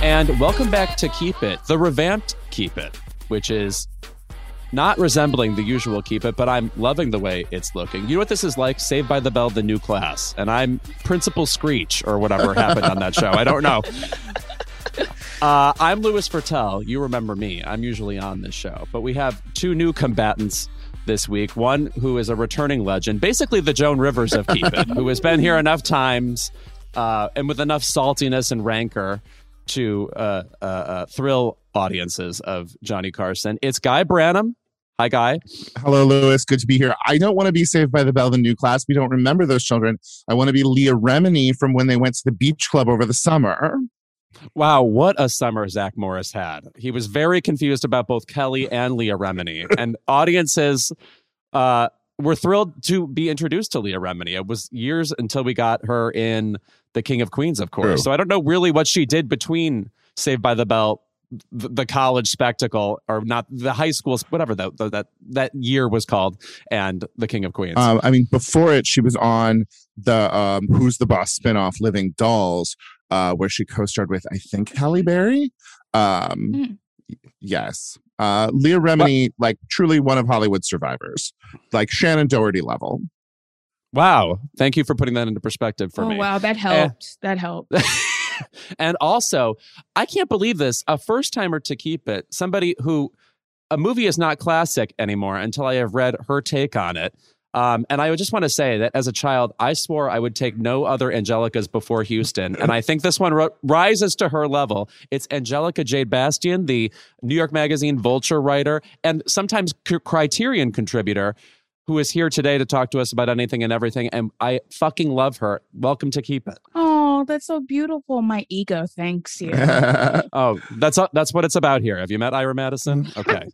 And welcome back to Keep It, the revamped Keep It, which is not resembling the usual Keep It, but I'm loving the way it's looking. You know what this is like? Saved by the Bell, the new class. And I'm Principal Screech or whatever happened on that show. I don't know. I'm Louis Virtel. You remember me. I'm usually on this show. But we have two new combatants this week. One who is a returning legend, basically the Joan Rivers of Keep It, who has been here enough times and with enough saltiness and rancor to thrill audiences of Johnny Carson. It's Guy Branum. Hi, Guy. Hello, Louis. Good to be here. I don't want to be Saved by the Bell, the new class. We don't remember those children. I want to be Leah Remini from when they went to the beach club over the summer. Wow, what a summer Zach Morris had. He was very confused about both Kelly and Leah Remini. And audiences were thrilled to be introduced to Leah Remini. It was years until we got her in The King of Queens, of course. True. So I don't know really what she did between Saved by the Bell, the college spectacle, or not the high school, whatever that year was called, and The King of Queens. I mean, before it, she was on the Who's the Boss spinoff, Living Dolls, where she co-starred with, I think, Halle Berry. Yes. Leah Remini, like truly one of Hollywood's survivors, like Shannon Doherty level. Wow. Thank you for putting that into perspective for me. Oh, wow. That helped. And also, I can't believe this. A first-timer to Keep It, somebody who, a movie is not classic anymore until I have read her take on it. And I would just want to say that as a child, I swore I would take no other Angelicas before Houston. And I think this one rises to her level. It's Angelica Jade Bastian, the New York Magazine Vulture writer and sometimes Criterion contributor, who is here today to talk to us about anything and everything. And I fucking love her. Welcome to Keep It. Oh, that's so beautiful. My ego thanks you. Oh, that's what it's about here. Have you met Ira Madison? Okay.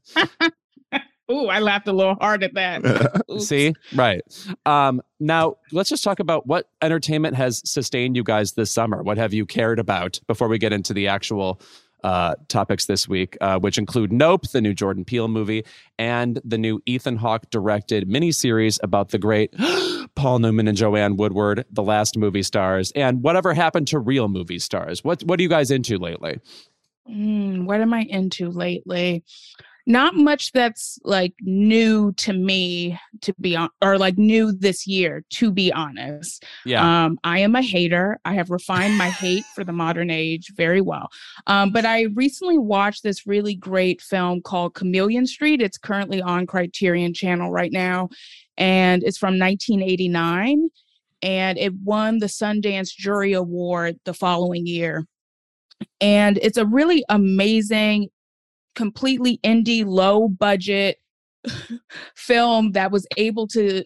Ooh, I laughed a little hard at that. See? Right. Now, let's just talk about what entertainment has sustained you guys this summer. What have you cared about before we get into the actual topics this week, which include Nope, the new Jordan Peele movie, and the new Ethan Hawke directed miniseries about the great Paul Newman and Joanne Woodward, the last movie stars, and whatever happened to real movie stars. What are you guys into lately? What am I into lately? Not much that's like new to me, to be on, or like new this year, to be honest. Yeah. I am a hater. I have refined my hate for the modern age very well. But I recently watched this really great film called Chameleon Street. It's currently on Criterion Channel right now, and it's from 1989, and it won the Sundance Jury Award the following year. And it's a really amazing, completely indie, low budget film that was able to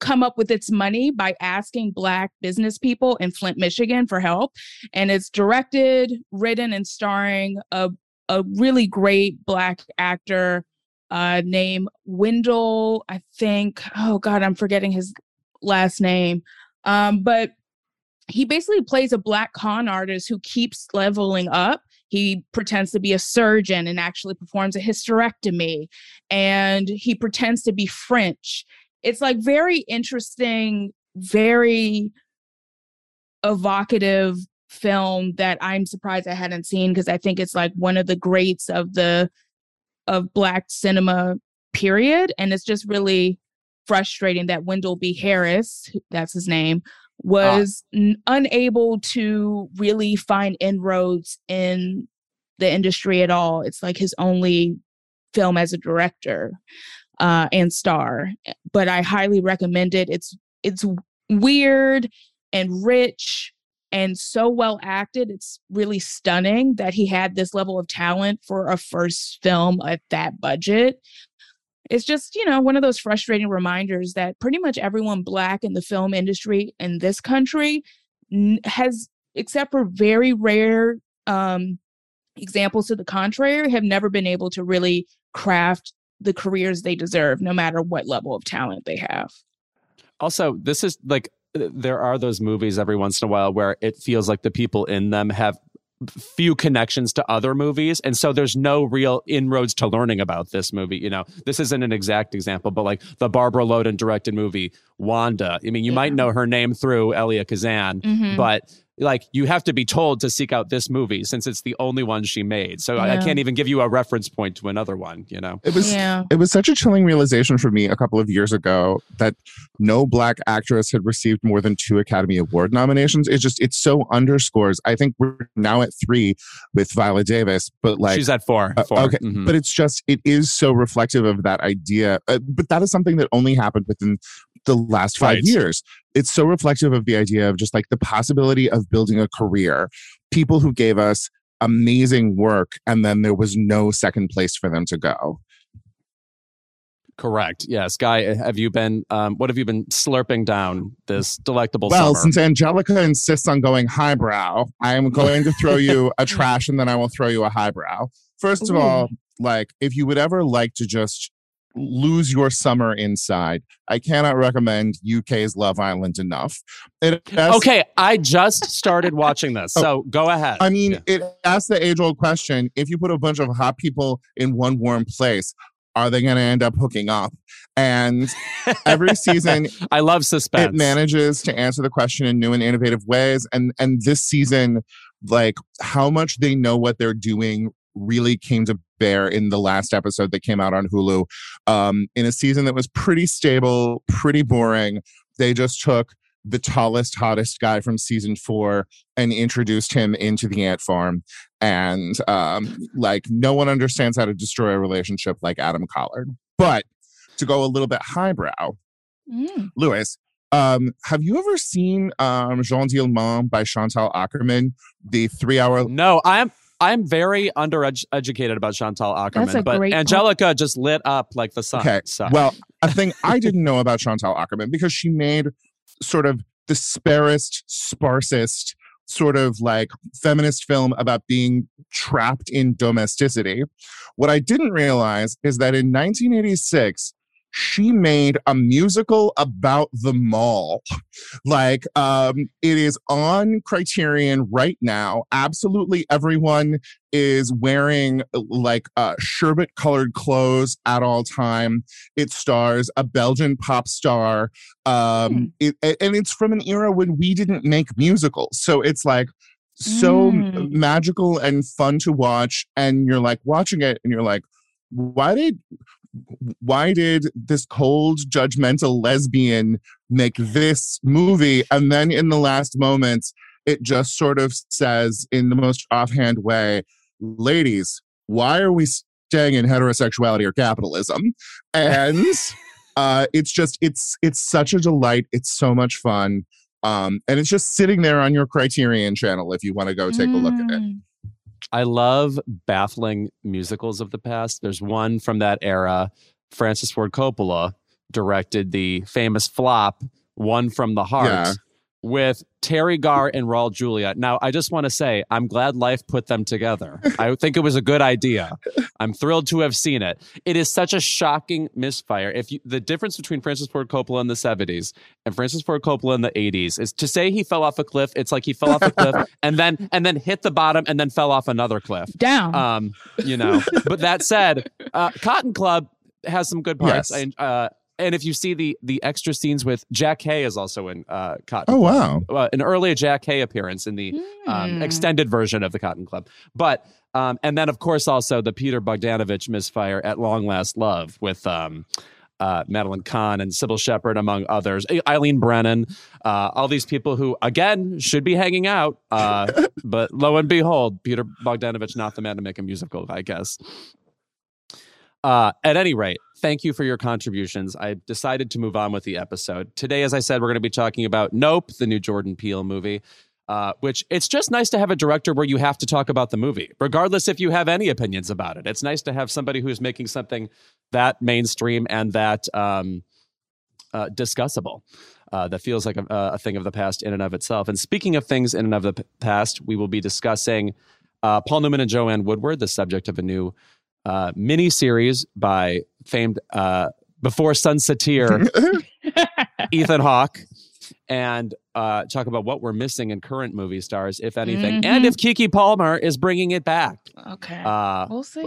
come up with its money by asking Black business people in Flint, Michigan for help. And it's directed, written, and starring a really great Black actor named Wendell, I think. Oh, God, I'm forgetting his last name. But he basically plays a Black con artist who keeps leveling up. He pretends to be a surgeon and actually performs a hysterectomy, and he pretends to be French. It's like very interesting, very evocative film that I'm surprised I hadn't seen, because I think it's like one of the greats of Black cinema period. And it's just really frustrating that Wendell B. Harris, that's his name, was unable to really find inroads in the industry at all. It's like his only film as a director and star. But I highly recommend it. It's weird and rich and so well acted. It's really stunning that he had this level of talent for a first film at that budget. It's just, you know, one of those frustrating reminders that pretty much everyone Black in the film industry in this country has, except for very rare examples to the contrary, have never been able to really craft the careers they deserve, no matter what level of talent they have. Also, this is like, there are those movies every once in a while where it feels like the people in them have few connections to other movies, and so there's no real inroads to learning about this movie. You know, this isn't an exact example, but like the Barbara Loden directed movie Wanda, I mean, you might know her name through Elia Kazan, but like you have to be told to seek out this movie since it's the only one she made. So I can't even give you a reference point to another one, you know? It was such a chilling realization for me a couple of years ago that no Black actress had received more than 2 Academy Award nominations. It so underscores. I think we're now at 3 with Viola Davis, but like... She's at 4. Okay, but it's just, it is so reflective of that idea. But that is something that only happened within the last 5 years. It's so reflective of the idea of just like the possibility of building a career. People who gave us amazing work and then there was no second place for them to go. Correct. Yes. Guy, have you been, what have you been slurping down this delectable summer? Well, since Angelica insists on going highbrow, I am going to throw you a trash and then I will throw you a highbrow. First of all, like if you would ever like to just lose your summer inside, I cannot recommend UK's Love Island enough. Okay, I just started watching this, so go ahead. I mean, it asks the age-old question, if you put a bunch of hot people in one warm place, are they going to end up hooking up? And every season... I love suspense. It manages to answer the question in new and innovative ways. And this season, like, how much they know what they're doing really came to bear in the last episode that came out on Hulu. In a season that was pretty stable, pretty boring, they just took the tallest, hottest guy from season 4 and introduced him into the ant farm. And like no one understands how to destroy a relationship like Adam Collard. But to go a little bit highbrow, Louis, have you ever seen Gentilman by Chantal Akerman? The 3-hour... No, I'm very undereducated about Chantal Akerman, but Angelica just lit up like the sun. Okay. So. Well, a thing I didn't know about Chantal Akerman, because she made sort of the sparsest, sort of like feminist film about being trapped in domesticity. What I didn't realize is that in 1986, she made a musical about the mall. Like, it is on Criterion right now. Absolutely everyone is wearing like sherbet-colored clothes at all time. It stars a Belgian pop star. And it's from an era when we didn't make musicals. So it's like so magical and fun to watch. And you're like watching it and you're like, why did this cold, judgmental lesbian make this movie? And then in the last moments, it just sort of says in the most offhand way, ladies, why are we staying in heterosexuality or capitalism? And it's such a delight. It's so much fun. And it's just sitting there on your Criterion channel if you want to go take a look at it. I love baffling musicals of the past. There's one from that era. Francis Ford Coppola directed the famous flop, One from the Heart, with Terry Garr and Raul Julia. Now, I just want to say, I'm glad life put them together. I think it was a good idea. I'm thrilled to have seen it. It is such a shocking misfire. The difference between Francis Ford Coppola in the 70s and Francis Ford Coppola in the 80s is to say he fell off a cliff. It's like he fell off a cliff and then hit the bottom and then fell off another cliff. Down. You know. But that said, Cotton Club has some good parts. Yes. And if you see the extra scenes with Jack Hay is also in Cotton Club. Wow. An early Jack Hay appearance in the extended version of the Cotton Club. But, and then, of course, also the Peter Bogdanovich misfire at Long Last Love with Madeline Kahn and Sybil Shepherd, among others. Eileen Brennan, all these people who, again, should be hanging out. But lo and behold, Peter Bogdanovich, not the man to make a musical, I guess. At any rate, thank you for your contributions. I decided to move on with the episode. Today, as I said, we're going to be talking about Nope, the new Jordan Peele movie. which it's just nice to have a director where you have to talk about the movie, regardless if you have any opinions about it. It's nice to have somebody who's making something that mainstream and that discussable. That feels like a thing of the past in and of itself. And speaking of things in and of the past, we will be discussing Paul Newman and Joanne Woodward, the subject of a new mini-series by famed before sun satir Ethan Hawke, and talk about what we're missing in current movie stars, if anything, mm-hmm. and if Kiki Palmer is bringing it back. Okay, we'll see.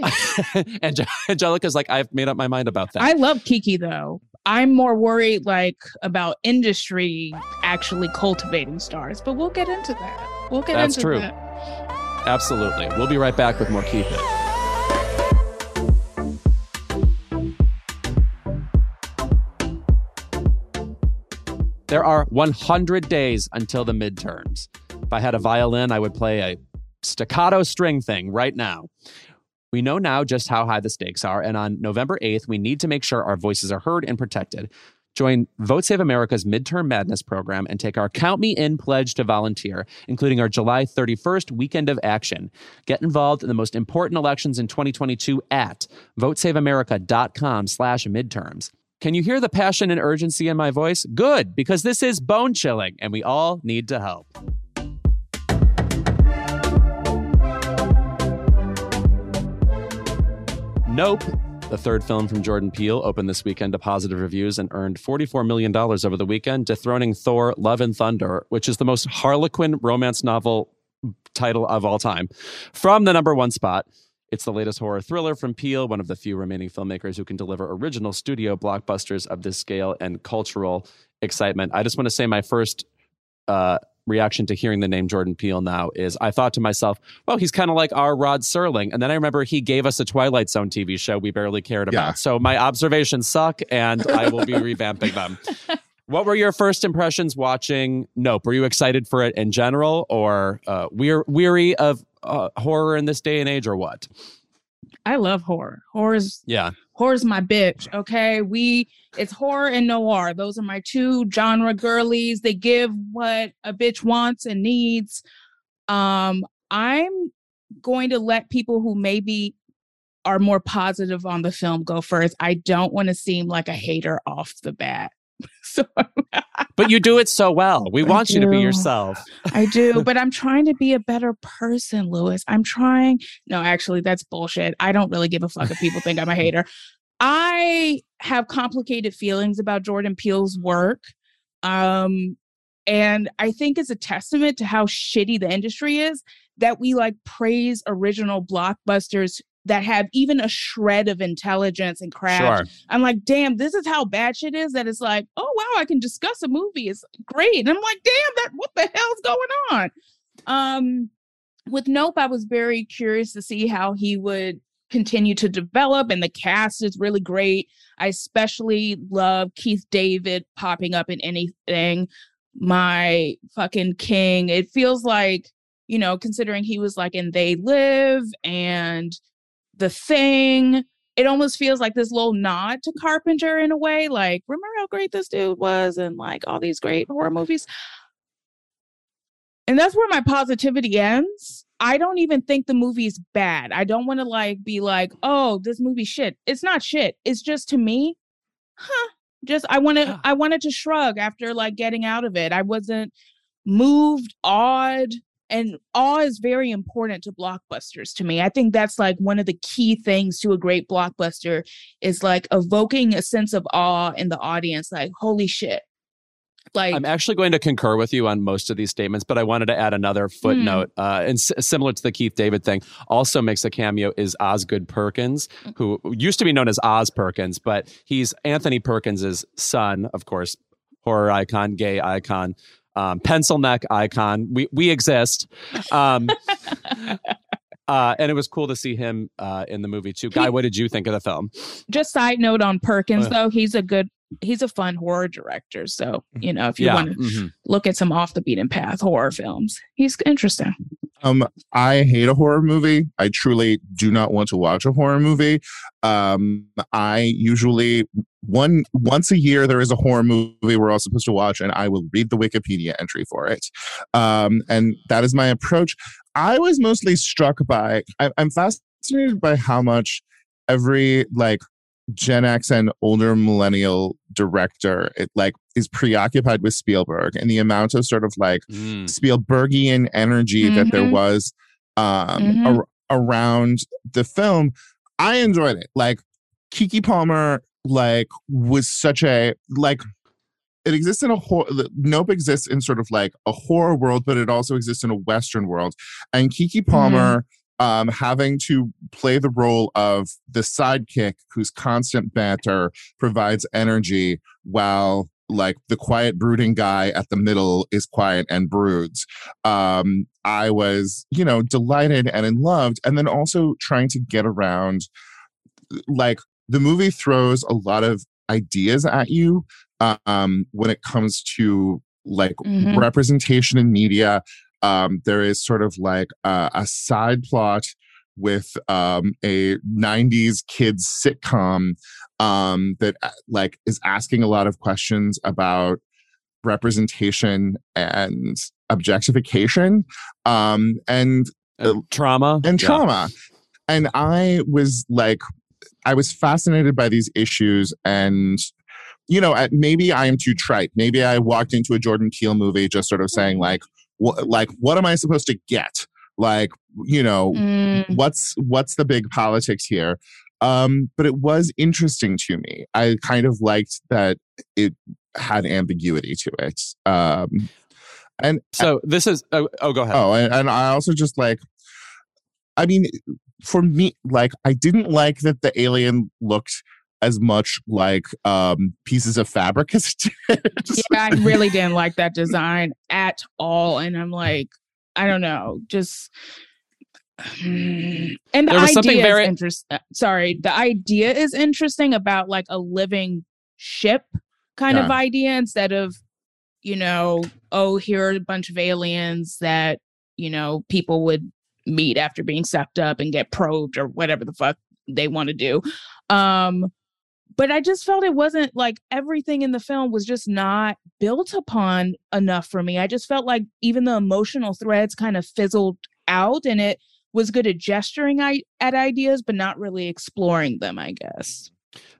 And Angelica's like, I've made up my mind about that. I love Kiki, though. I'm more worried, like, about industry actually cultivating stars, but we'll get into that. We'll get That's into true. That. Absolutely. We'll be right back with more Keith David. There are 100 days until the midterms. If I had a violin, I would play a staccato string thing right now. We know now just how high the stakes are, and on November 8th, we need to make sure our voices are heard and protected. Join Vote Save America's Midterm Madness program and take our Count Me In pledge to volunteer, including our July 31st weekend of action. Get involved in the most important elections in 2022 at votesaveamerica.com/midterms. Can you hear the passion and urgency in my voice? Good, because this is bone-chilling, and we all need to help. Nope, the third film from Jordan Peele, opened this weekend to positive reviews and earned $44 million over the weekend, dethroning Thor: Love and Thunder, which is the most Harlequin romance novel title of all time, from the #1 spot. It's the latest horror thriller from Peele, one of the few remaining filmmakers who can deliver original studio blockbusters of this scale and cultural excitement. I just want to say my first reaction to hearing the name Jordan Peele now is I thought to myself, well, he's kind of like our Rod Serling. And then I remember he gave us a Twilight Zone TV show we barely cared about. Yeah. So my observations suck, and I will be revamping them. What were your first impressions watching Nope? Were you excited for it in general, or we're weary of horror in this day and age, or what? I love horror. Horror's my bitch. Okay, it's horror and noir. Those are my two genre girlies. They give what a bitch wants and needs. I'm going to let people who maybe are more positive on the film go first. I don't want to seem like a hater off the bat. So, but you do it so well. We want you to be yourself. I do, but I'm trying to be a better person, Louis. I'm trying. No, actually, that's bullshit. I don't really give a fuck if people think I'm a hater. I have complicated feelings about Jordan Peele's work. And I think it's a testament to how shitty the industry is that we like praise original blockbusters that have even a shred of intelligence and craft. Sure. I'm like, damn, this is how bad shit is that it's like, oh, wow, I can discuss a movie. It's great. And I'm like, damn, what the hell's going on? With Nope, I was very curious to see how he would continue to develop, and the cast is really great. I especially love Keith David popping up in anything. My fucking king. It feels like, you know, considering he was like in They Live and The Thing, it almost feels like this little nod to Carpenter in a way. Like, remember how great this dude was and like all these great horror movies? And that's where my positivity ends. I don't even think the movie's bad. I don't want to like be like, oh, this movie's shit. It's not shit. It's just to me, I wanted to shrug after like getting out of it. I wasn't moved, awed. And awe is very important to blockbusters to me. I think that's like one of the key things to a great blockbuster is like evoking a sense of awe in the audience. Like, holy shit. Like, I'm actually going to concur with you on most of these statements, but I wanted to add another footnote. Similar to the Keith David thing, also makes a cameo is Osgood Perkins, who used to be known as Oz Perkins, but he's Anthony Perkins's son, of course, horror icon, gay icon. Pencil neck icon. We exist. And it was cool to see him in the movie too. Guy, what did you think of the film? Just side note on Perkins though. He's a fun horror director. So, you know, if you want to look at some off the beaten path horror films, he's interesting. I hate a horror movie. I truly do not want to watch a horror movie. I usually once a year there is a horror movie we're all supposed to watch, and I will read the Wikipedia entry for it. And that is my approach. I was mostly struck by, I'm fascinated by how much every like Gen X and older millennial director is preoccupied with Spielberg, and the amount of sort of Spielbergian energy that there was around the film. I enjoyed it. Kiki Palmer was such a it exists in a horror. Nope exists in sort of a horror world, but it also exists in a Western world. And Kiki Palmer having to play the role of the sidekick whose constant banter provides energy while the quiet brooding guy at the middle is quiet and broods. I was, delighted and in love. And then also trying to get around, the movie throws a lot of ideas at you when it comes to representation in media. There is sort of a side plot with a 90s kids sitcom that is asking a lot of questions about representation and objectification and trauma. And trauma. And I was fascinated by these issues, and maybe I am too trite. Maybe I walked into a Jordan Peele movie just sort of saying what am I supposed to get? What's the big politics here? But it was interesting to me. I kind of liked that it had ambiguity to it. And so this is go ahead. Oh, and I also just for me, I didn't like that the alien looked as much like pieces of fabric as it did. Yeah, I really didn't like that design at all. And I'm I don't know, just... And the idea is interesting about a living ship kind of idea instead of, here are a bunch of aliens that, people would meet after being sucked up and get probed or whatever the fuck they want to do. But I just felt it wasn't everything in the film was just not built upon enough for me. I just felt even the emotional threads kind of fizzled out, and it was good at gesturing at ideas, but not really exploring them, I guess.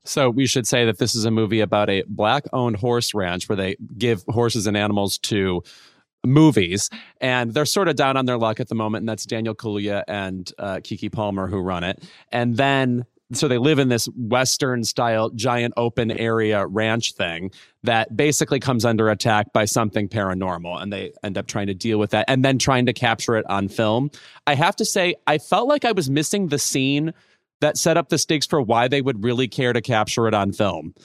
So we should say that this is a movie about a Black-owned horse ranch where they give horses and animals to movies, and they're sort of down on their luck at the moment, and that's Daniel Kaluuya and Kiki Palmer who run it. And then so they live in this Western style giant open area ranch thing that basically comes under attack by something paranormal, and they end up trying to deal with that and then trying to capture it on film. I have to say, I felt I was missing the scene that set up the stakes for why they would really care to capture it on film,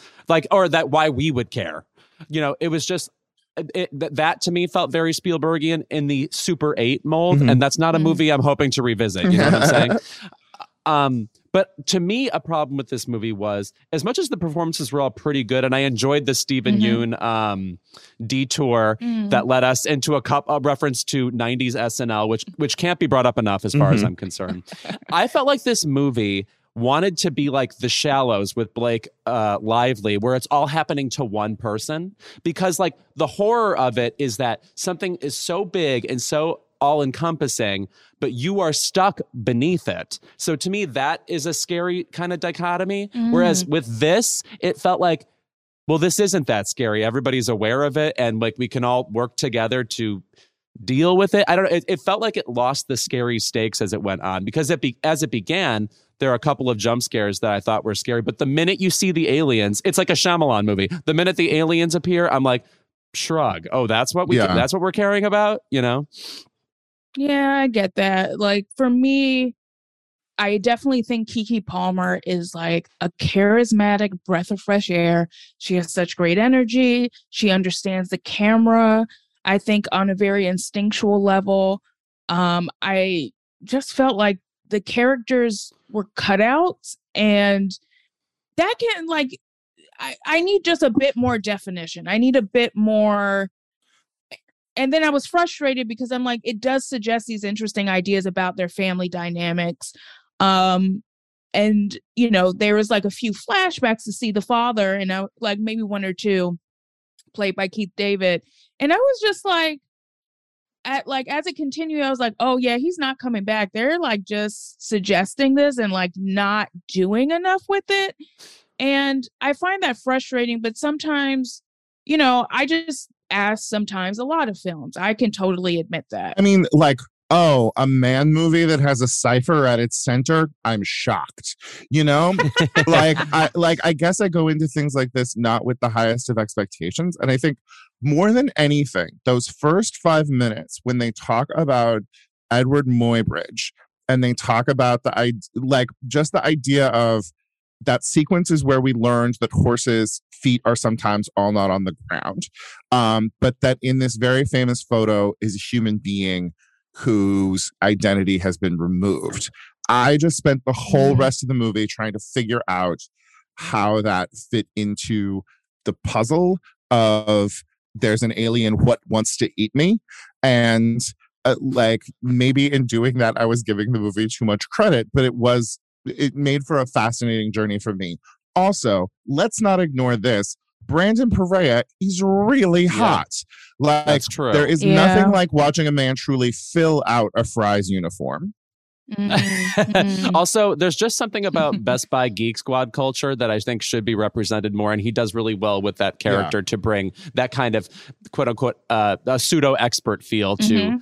or that why we would care. It was just that to me felt very Spielbergian in the Super 8 mold, and that's not a movie I'm hoping to revisit. You know what I'm saying? But to me, a problem with this movie was, as much as the performances were all pretty good, and I enjoyed the Stephen Yeun detour that led us into a reference to 90s SNL, which can't be brought up enough as far as I'm concerned. I felt this movie wanted to be like The Shallows with Blake Lively, where it's all happening to one person, because the horror of it is that something is so big and so all-encompassing, but you are stuck beneath it. So to me, that is a scary kind of dichotomy. Whereas with this, it felt well, this isn't that scary. Everybody's aware of it, and we can all work together to deal with it. I don't know. It felt it lost the scary stakes as it went on, because as it began, there are a couple of jump scares that I thought were scary. But the minute you see the aliens, it's like a Shyamalan movie. The minute the aliens appear, I'm shrug. Oh, that's what that's what we're caring about, Yeah, I get that. For me, I definitely think Kiki Palmer is a charismatic breath of fresh air. She has such great energy. She understands the camera, I think, on a very instinctual level. I just felt the characters were cutouts, and that can I need just a bit more definition. I need a bit more. And then I was frustrated because I'm it does suggest these interesting ideas about their family dynamics. And, you know, there was like a few flashbacks to see the father, and I, like maybe one or two, played by Keith David. And I was just like, at like as it continued, I was like, oh yeah, he's not coming back. They're like just suggesting this and like not doing enough with it. And I find that frustrating. But sometimes, you know, I just ask sometimes a lot of films. I can totally admit that. I mean, like, oh, a man movie that has a cipher at its center. I'm shocked, you know, I guess I go into things like this not with the highest of expectations. And I think more than anything, those first 5 minutes when they talk about Edward Muybridge and they talk about the idea of that sequence is where we learned that horses' feet are sometimes all not on the ground, but that in this very famous photo is a human being whose identity has been removed. I just spent the whole rest of the movie trying to figure out how that fit into the puzzle of there's an alien what wants to eat me. And maybe in doing that, I was giving the movie too much credit, but it made for a fascinating journey for me. Also, let's not ignore this. Brandon Perea is really hot. Like, that's true. There is nothing like watching a man truly fill out a Fry's uniform. Mm-hmm. Also, there's just something about Best Buy Geek Squad culture that I think should be represented more. And he does really well with that character to bring that kind of quote unquote a pseudo expert feel to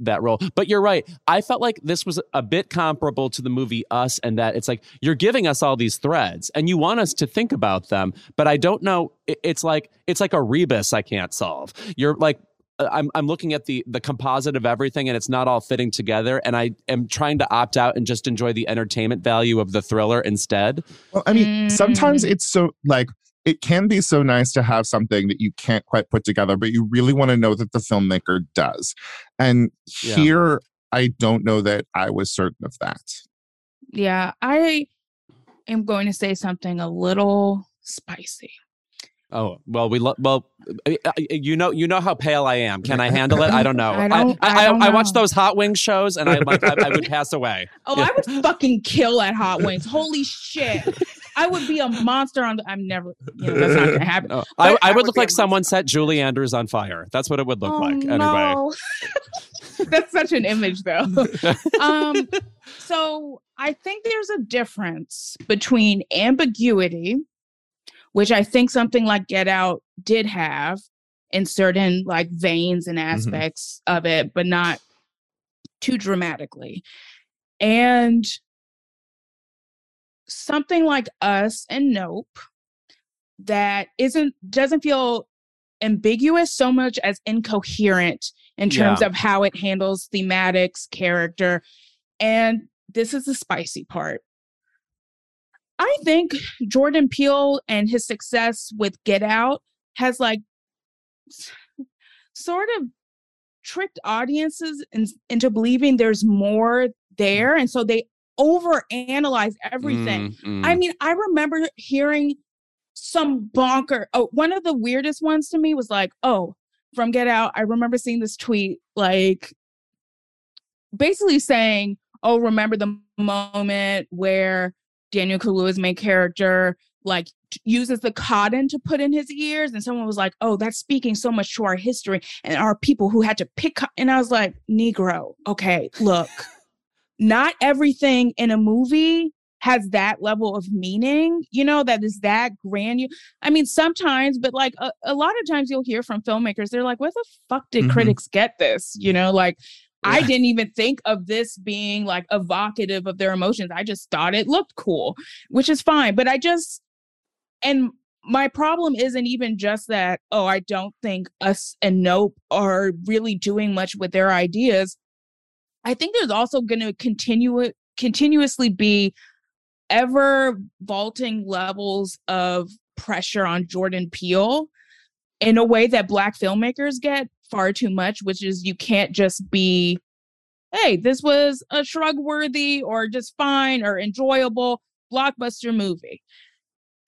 that role. But you're right. I felt like this was a bit comparable to the movie Us, and that it's like you're giving us all these threads and you want us to think about them. But I don't know. It's like a rebus I can't solve. You're like, I'm looking at the composite of everything and it's not all fitting together. And I am trying to opt out and just enjoy the entertainment value of the thriller instead. Well, I mean, sometimes it's so like it can be so nice to have something that you can't quite put together, but you really want to know that the filmmaker does. And here, I don't know that I was certain of that. Yeah, I am going to say something a little spicy. Oh, well, you know how pale I am. Can I handle it? I don't know. I watch those hot wing shows and I would pass away. Oh, yeah. I would fucking kill at hot wings. Holy shit. I would be a monster on the... I'm never... You know, that's not going to happen. No, I would look like someone set Julie Andrews on fire. That's what it would look like. Anyway. No. That's such an image, though. So I think there's a difference between ambiguity, which I think something like Get Out did have in certain like veins and aspects of it, but not too dramatically. And something like Us and Nope that doesn't feel ambiguous so much as incoherent in terms of how it handles thematics, character. And this is the spicy part. I think Jordan Peele and his success with Get Out has like sort of tricked audiences into believing there's more there. And so they overanalyze everything. I mean, I remember hearing some bonker. Oh, one of the weirdest ones to me was like, oh, from Get Out, I remember seeing this tweet like basically saying, oh, remember the moment where Daniel Kaluuya's main character like uses the cotton to put in his ears, and someone was like, oh, that's speaking so much to our history and our people who had to pick and I was like, Negro, okay, look, not everything in a movie has that level of meaning, you know, that is that grand. I mean, sometimes, but like a lot of times you'll hear from filmmakers, they're like, where the fuck did critics get this, you know, like I didn't even think of this being like evocative of their emotions. I just thought it looked cool, which is fine. But and my problem isn't even just that, oh, I don't think Us and Nope are really doing much with their ideas. I think there's also going to continuously be ever vaulting levels of pressure on Jordan Peele in a way that Black filmmakers get far too much, which is you can't just be, hey, this was a shrug-worthy or just fine or enjoyable blockbuster movie.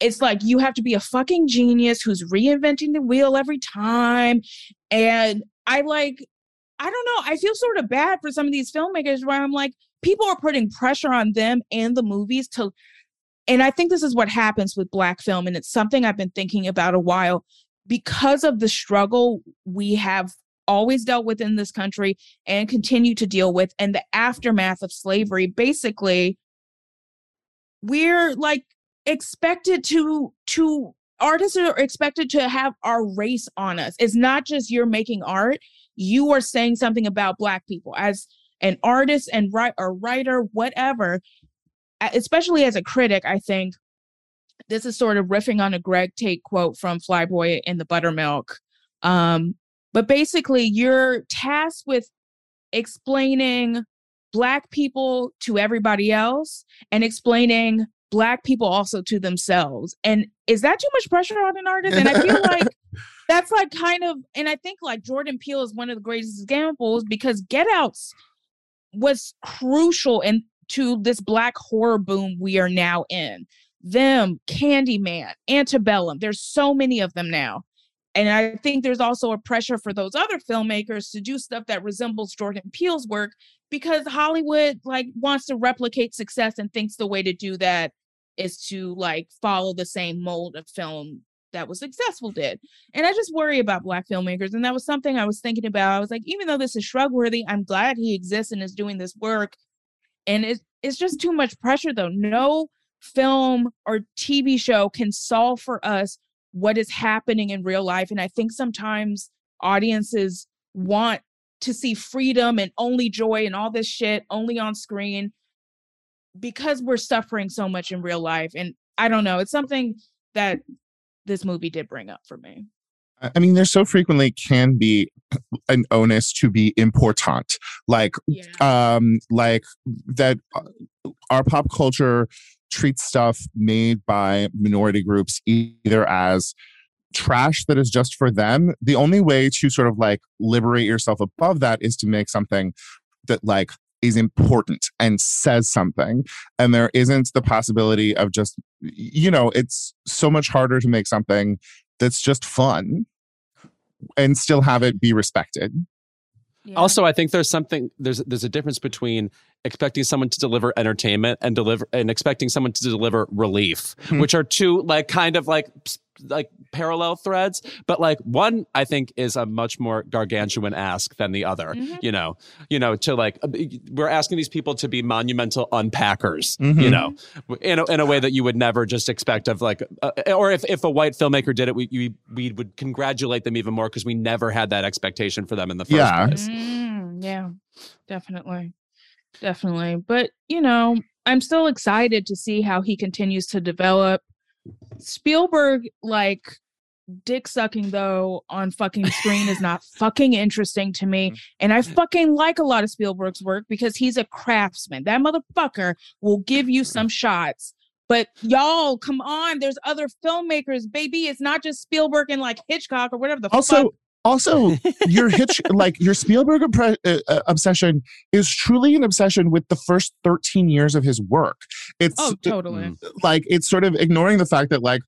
It's like you have to be a fucking genius who's reinventing the wheel every time. And I don't know, I feel sort of bad for some of these filmmakers where I'm like, people are putting pressure on them and the movies to, and I think this is what happens with Black film, and it's something I've been thinking about a while, because of the struggle we have always dealt with in this country and continue to deal with, and the aftermath of slavery. Basically, we're like expected to artists are expected to have our race on us. It's not just you're making art, you are saying something about Black people as an artist and writer, whatever, especially as a critic. I think this is sort of riffing on a Greg Tate quote from Flyboy in the Buttermilk. But basically, you're tasked with explaining Black people to everybody else and explaining Black people also to themselves. And is that too much pressure on an artist? And I feel like that's like kind of, and I think like Jordan Peele is one of the greatest examples, because Get Out was crucial to this Black horror boom we are now in. Them, Candyman, Antebellum, there's so many of them now. And I think there's also a pressure for those other filmmakers to do stuff that resembles Jordan Peele's work, because Hollywood like wants to replicate success and thinks the way to do that is to like follow the same mold of film that was successful did. And I just worry about Black filmmakers. And that was something I was thinking about. I was like, even though this is shrug-worthy, I'm glad he exists and is doing this work. And it's just too much pressure, though. No film or TV show can solve for us what is happening in real life. And I think sometimes audiences want to see freedom and only joy and all this shit only on screen, because we're suffering so much in real life. And I don't know, it's something that this movie did bring up for me. I mean, there so frequently can be an onus to be important, like that our pop culture treats stuff made by minority groups either as trash that is just for them. The only way to sort of like liberate yourself above that is to make something that like is important and says something. And there isn't the possibility of just, you know, it's so much harder to make something that's just fun and still have it be respected. Yeah. Also, I think there's a difference between expecting someone to deliver entertainment and expecting someone to deliver relief, which are two like kind of like parallel threads. But like one, I think, is a much more gargantuan ask than the other. Mm-hmm. You know, to like we're asking these people to be monumental unpackers. Mm-hmm. You know, in a way that you would never just expect of like, or if a white filmmaker did it, we would congratulate them even more because we never had that expectation for them in the first place. Yeah, definitely. But, you know, I'm still excited to see how he continues to develop. Spielberg, like, dick sucking, though, on fucking screen is not fucking interesting to me. And I fucking like a lot of Spielberg's work because he's a craftsman. That motherfucker will give you some shots. But y'all, come on. There's other filmmakers, baby. It's not just Spielberg and, like, Hitchcock or whatever the fuck. Also, your Spielberg obsession is truly an obsession with the first 13 years of his work. It's totally like it's sort of ignoring the fact that, like,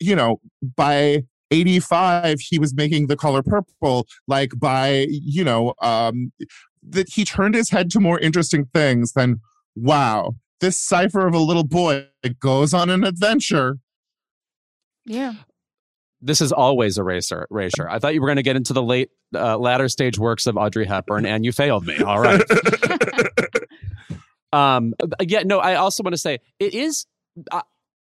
you know, by 85 he was making The Color Purple. Like, by, you know, that he turned his head to more interesting things than, wow, this cipher of a little boy goes on an adventure. Yeah. This is always erasure. I thought you were going to get into the late latter stage works of Audrey Hepburn, and you failed me. All right. Yeah, no, I also want to say it is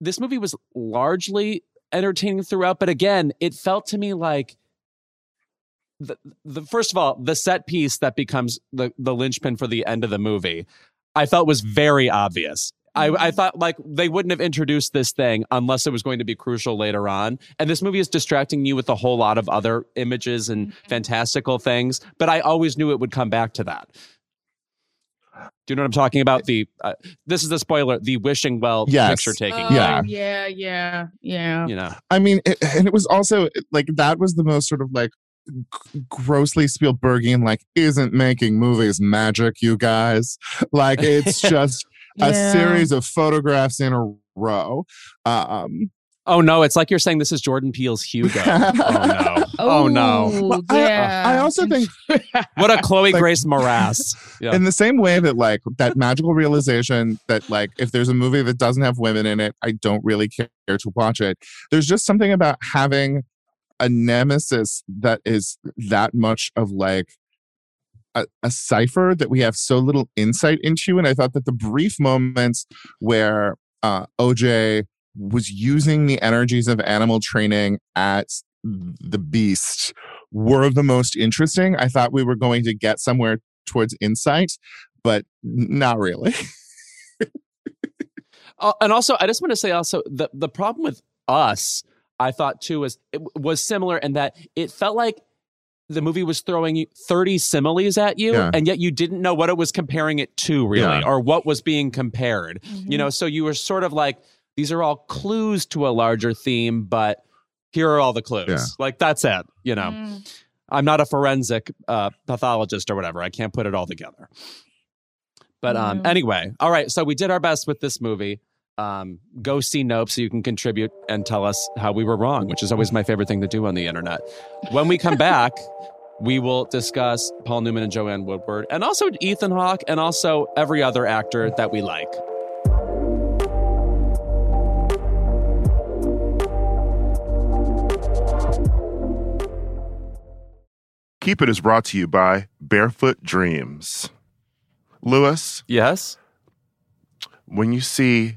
this movie was largely entertaining throughout. But again, it felt to me like the first of all, the set piece that becomes the linchpin for the end of the movie, I felt was very obvious. I thought like they wouldn't have introduced this thing unless it was going to be crucial later on. And this movie is distracting you with a whole lot of other images and fantastical things. But I always knew it would come back to that. Do you know what I'm talking about? This is the spoiler. The wishing well picture taking. Yeah. You know, I mean, it was also like that was the most sort of like grossly Spielbergian. Like, isn't making movies magic, you guys? Like, it's just. A series of photographs in a row. Oh, no. It's like you're saying this is Jordan Peele's Hugo. Oh, no. Oh, no. Well, yeah. I also think... what a Chloe Grace Moretz. Yeah. In the same way that, like, that magical realization that, like, if there's a movie that doesn't have women in it, I don't really care to watch it. There's just something about having a nemesis that is that much of, like, a cipher that we have so little insight into. And I thought that the brief moments where OJ... was using the energies of animal training at the beast were the most interesting. I thought we were going to get somewhere towards insight, but not really. And also, I just want to say also, the problem with Us, I thought too, was it was similar in that it felt like the movie was throwing 30 similes at you, yeah, and yet you didn't know what it was comparing it to, really, yeah, or what was being compared. Mm-hmm. You know, so you were sort of like, these are all clues to a larger theme, but here are all the clues. Yeah. Like, that's it, you know. Mm. I'm not a forensic pathologist or whatever. I can't put it all together. But anyway, all right, so we did our best with this movie. Go see Nope so you can contribute and tell us how we were wrong, which is always my favorite thing to do on the internet. When we come back, we will discuss Paul Newman and Joanne Woodward, and also Ethan Hawke, and also every other actor that we like. Keep It is brought to you by Barefoot Dreams. Louis? Yes? When you see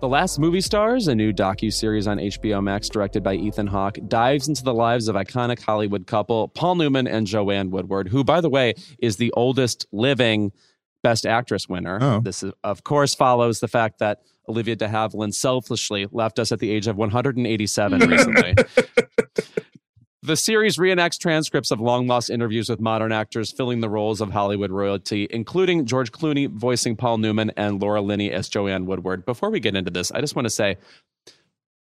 The Last Movie Stars, a new docuseries on HBO Max directed by Ethan Hawke, dives into the lives of iconic Hollywood couple Paul Newman and Joanne Woodward, who, by the way, is the oldest living Best Actress winner. Oh. This, of course, follows the fact that Olivia de Havilland selfishly left us at the age of 187 recently. The series reenacts transcripts of long-lost interviews with modern actors filling the roles of Hollywood royalty, including George Clooney voicing Paul Newman and Laura Linney as Joanne Woodward. Before we get into this, I just want to say,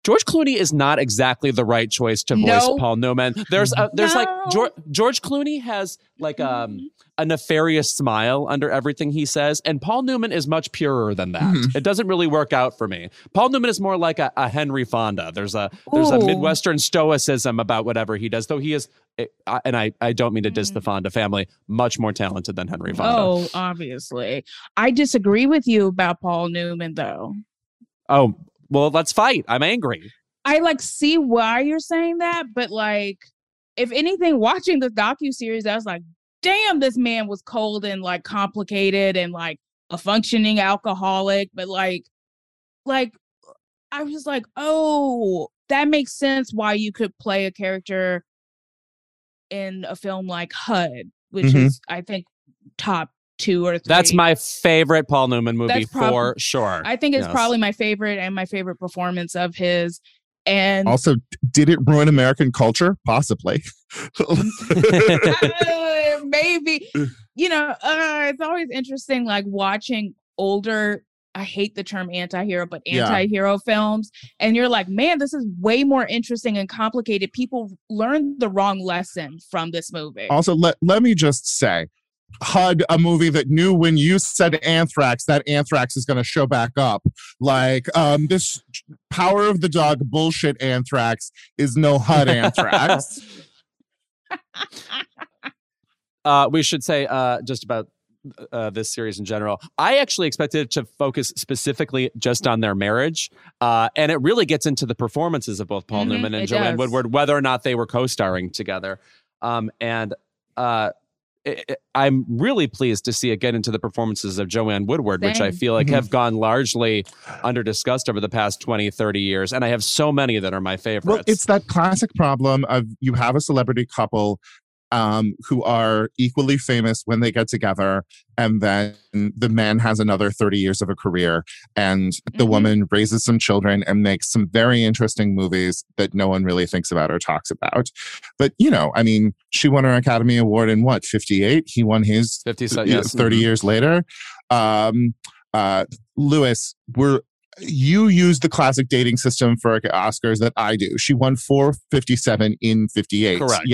George Clooney is not exactly the right choice to voice Paul Newman. George Clooney has like a nefarious smile under everything he says, and Paul Newman is much purer than that. Mm-hmm. It doesn't really work out for me. Paul Newman is more like a Henry Fonda. There's a Midwestern stoicism about whatever he does, though he is, and I don't mean to diss the Fonda family, much more talented than Henry Fonda. Oh, obviously. I disagree with you about Paul Newman, though. Oh, well, let's fight. I'm angry. I see why you're saying that, but if anything, watching the docuseries, I was like, damn, this man was cold and complicated and a functioning alcoholic. But I was just like, oh, that makes sense why you could play a character in a film like HUD, which is, I think, top 2 or 3. That's my favorite Paul Newman movie for sure. I think it's probably my favorite and my favorite performance of his. And also, did it ruin American culture? Possibly. Maybe. You know, it's always interesting, like watching older, I hate the term anti-hero, but anti-hero films. And you're like, man, this is way more interesting and complicated. People learned the wrong lesson from this movie. Also, let me just say, HUD, a movie that knew when you said anthrax, that anthrax is going to show back up. Like, this power of the dog bullshit anthrax is no HUD anthrax. We should say just about this series in general. I actually expected to focus specifically just on their marriage. And it really gets into the performances of both Paul Newman and Joanne Woodward, whether or not they were co-starring together. I'm really pleased to see it get into the performances of Joanne Woodward, which I feel like have gone largely under-discussed over the past 20, 30 years. And I have so many that are my favorites. Well, it's that classic problem of you have a celebrity couple who are equally famous when they get together, and then the man has another 30 years of a career, and the woman raises some children and makes some very interesting movies that no one really thinks about or talks about. But, you know, I mean, she won her Academy Award in what, 58? He won his 30 years later. Louis, you use the classic dating system for Oscars that I do. She won 457 in 58. Correct.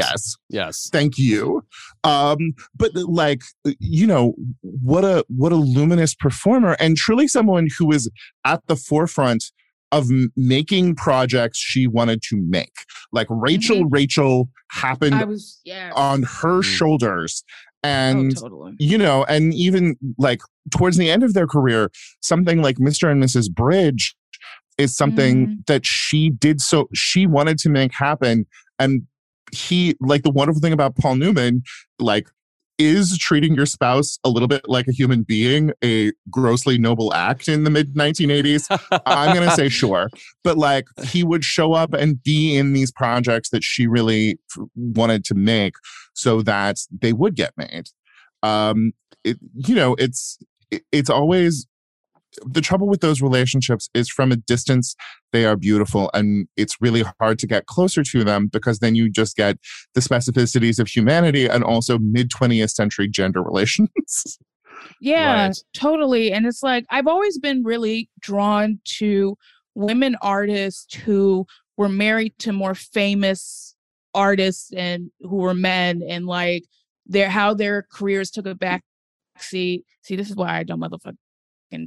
Yes. Thank you. But like, you know, what a luminous performer, and truly someone who is at the forefront of making projects she wanted to make. Like Rachel happened on her shoulders. And, you know, and even like towards the end of their career, something like Mr. and Mrs. Bridge is something that she did. So she wanted to make happen. And he, like, the wonderful thing about Paul Newman, like, is treating your spouse a little bit like a human being a grossly noble act in the mid-1980s? I'm going to say sure. But like, he would show up and be in these projects that she really wanted to make so that they would get made. It's always... The trouble with those relationships is from a distance, they are beautiful, and it's really hard to get closer to them because then you just get the specificities of humanity and also mid-20th century gender relations. Yeah, right. Totally. And it's like, I've always been really drawn to women artists who were married to more famous artists and who were men, and like how their careers took a back seat. See, this is why I don't motherfucking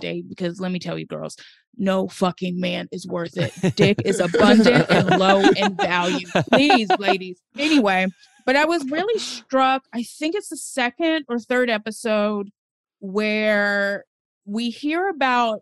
date, because let me tell you, girls, no fucking man is worth it. Dick is abundant and low in value. Please, ladies. Anyway, but I was really struck, I think it's the second or third episode, where we hear about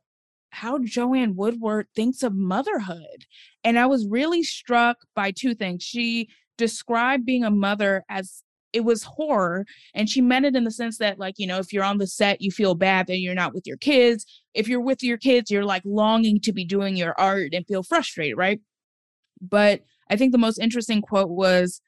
how Joanne Woodward thinks of motherhood. And I was really struck by two things. She described being a mother as it was horror. And she meant it in the sense that, like, you know, if you're on the set, you feel bad that you're not with your kids. If you're with your kids, you're like longing to be doing your art and feel frustrated, right? But I think the most interesting quote was,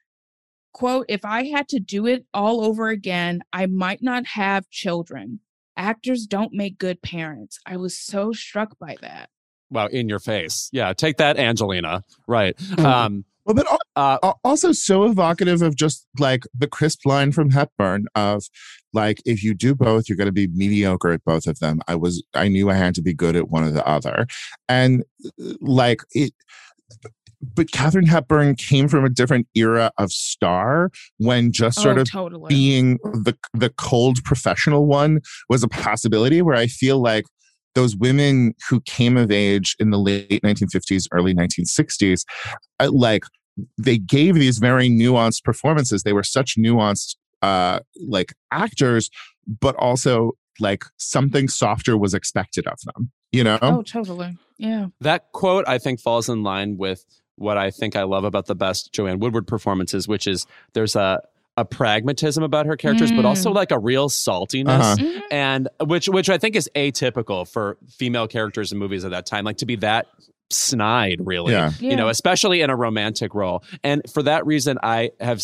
quote, "If I had to do it all over again, I might not have children. Actors don't make good parents." I was so struck by that. Wow, in your face. Yeah, take that, Angelina. Right. Well, but also so evocative of just like the crisp line from Hepburn of like, if you do both, you're going to be mediocre at both of them. I knew I had to be good at one or the other. And like it, but Katherine Hepburn came from a different era of star when just being the cold professional one was a possibility, where I feel like those women who came of age in the late 1950s, early 1960s, like they gave these very nuanced performances. They were such nuanced, like actors, but also like something softer was expected of them, you know? Oh, totally. Yeah. That quote, I think, falls in line with what I think I love about the best Joanne Woodward performances, which is there's a pragmatism about her characters, but also like a real saltiness, and which I think is atypical for female characters in movies at that time, like to be that snide, really, you know, especially in a romantic role. And for that reason, I have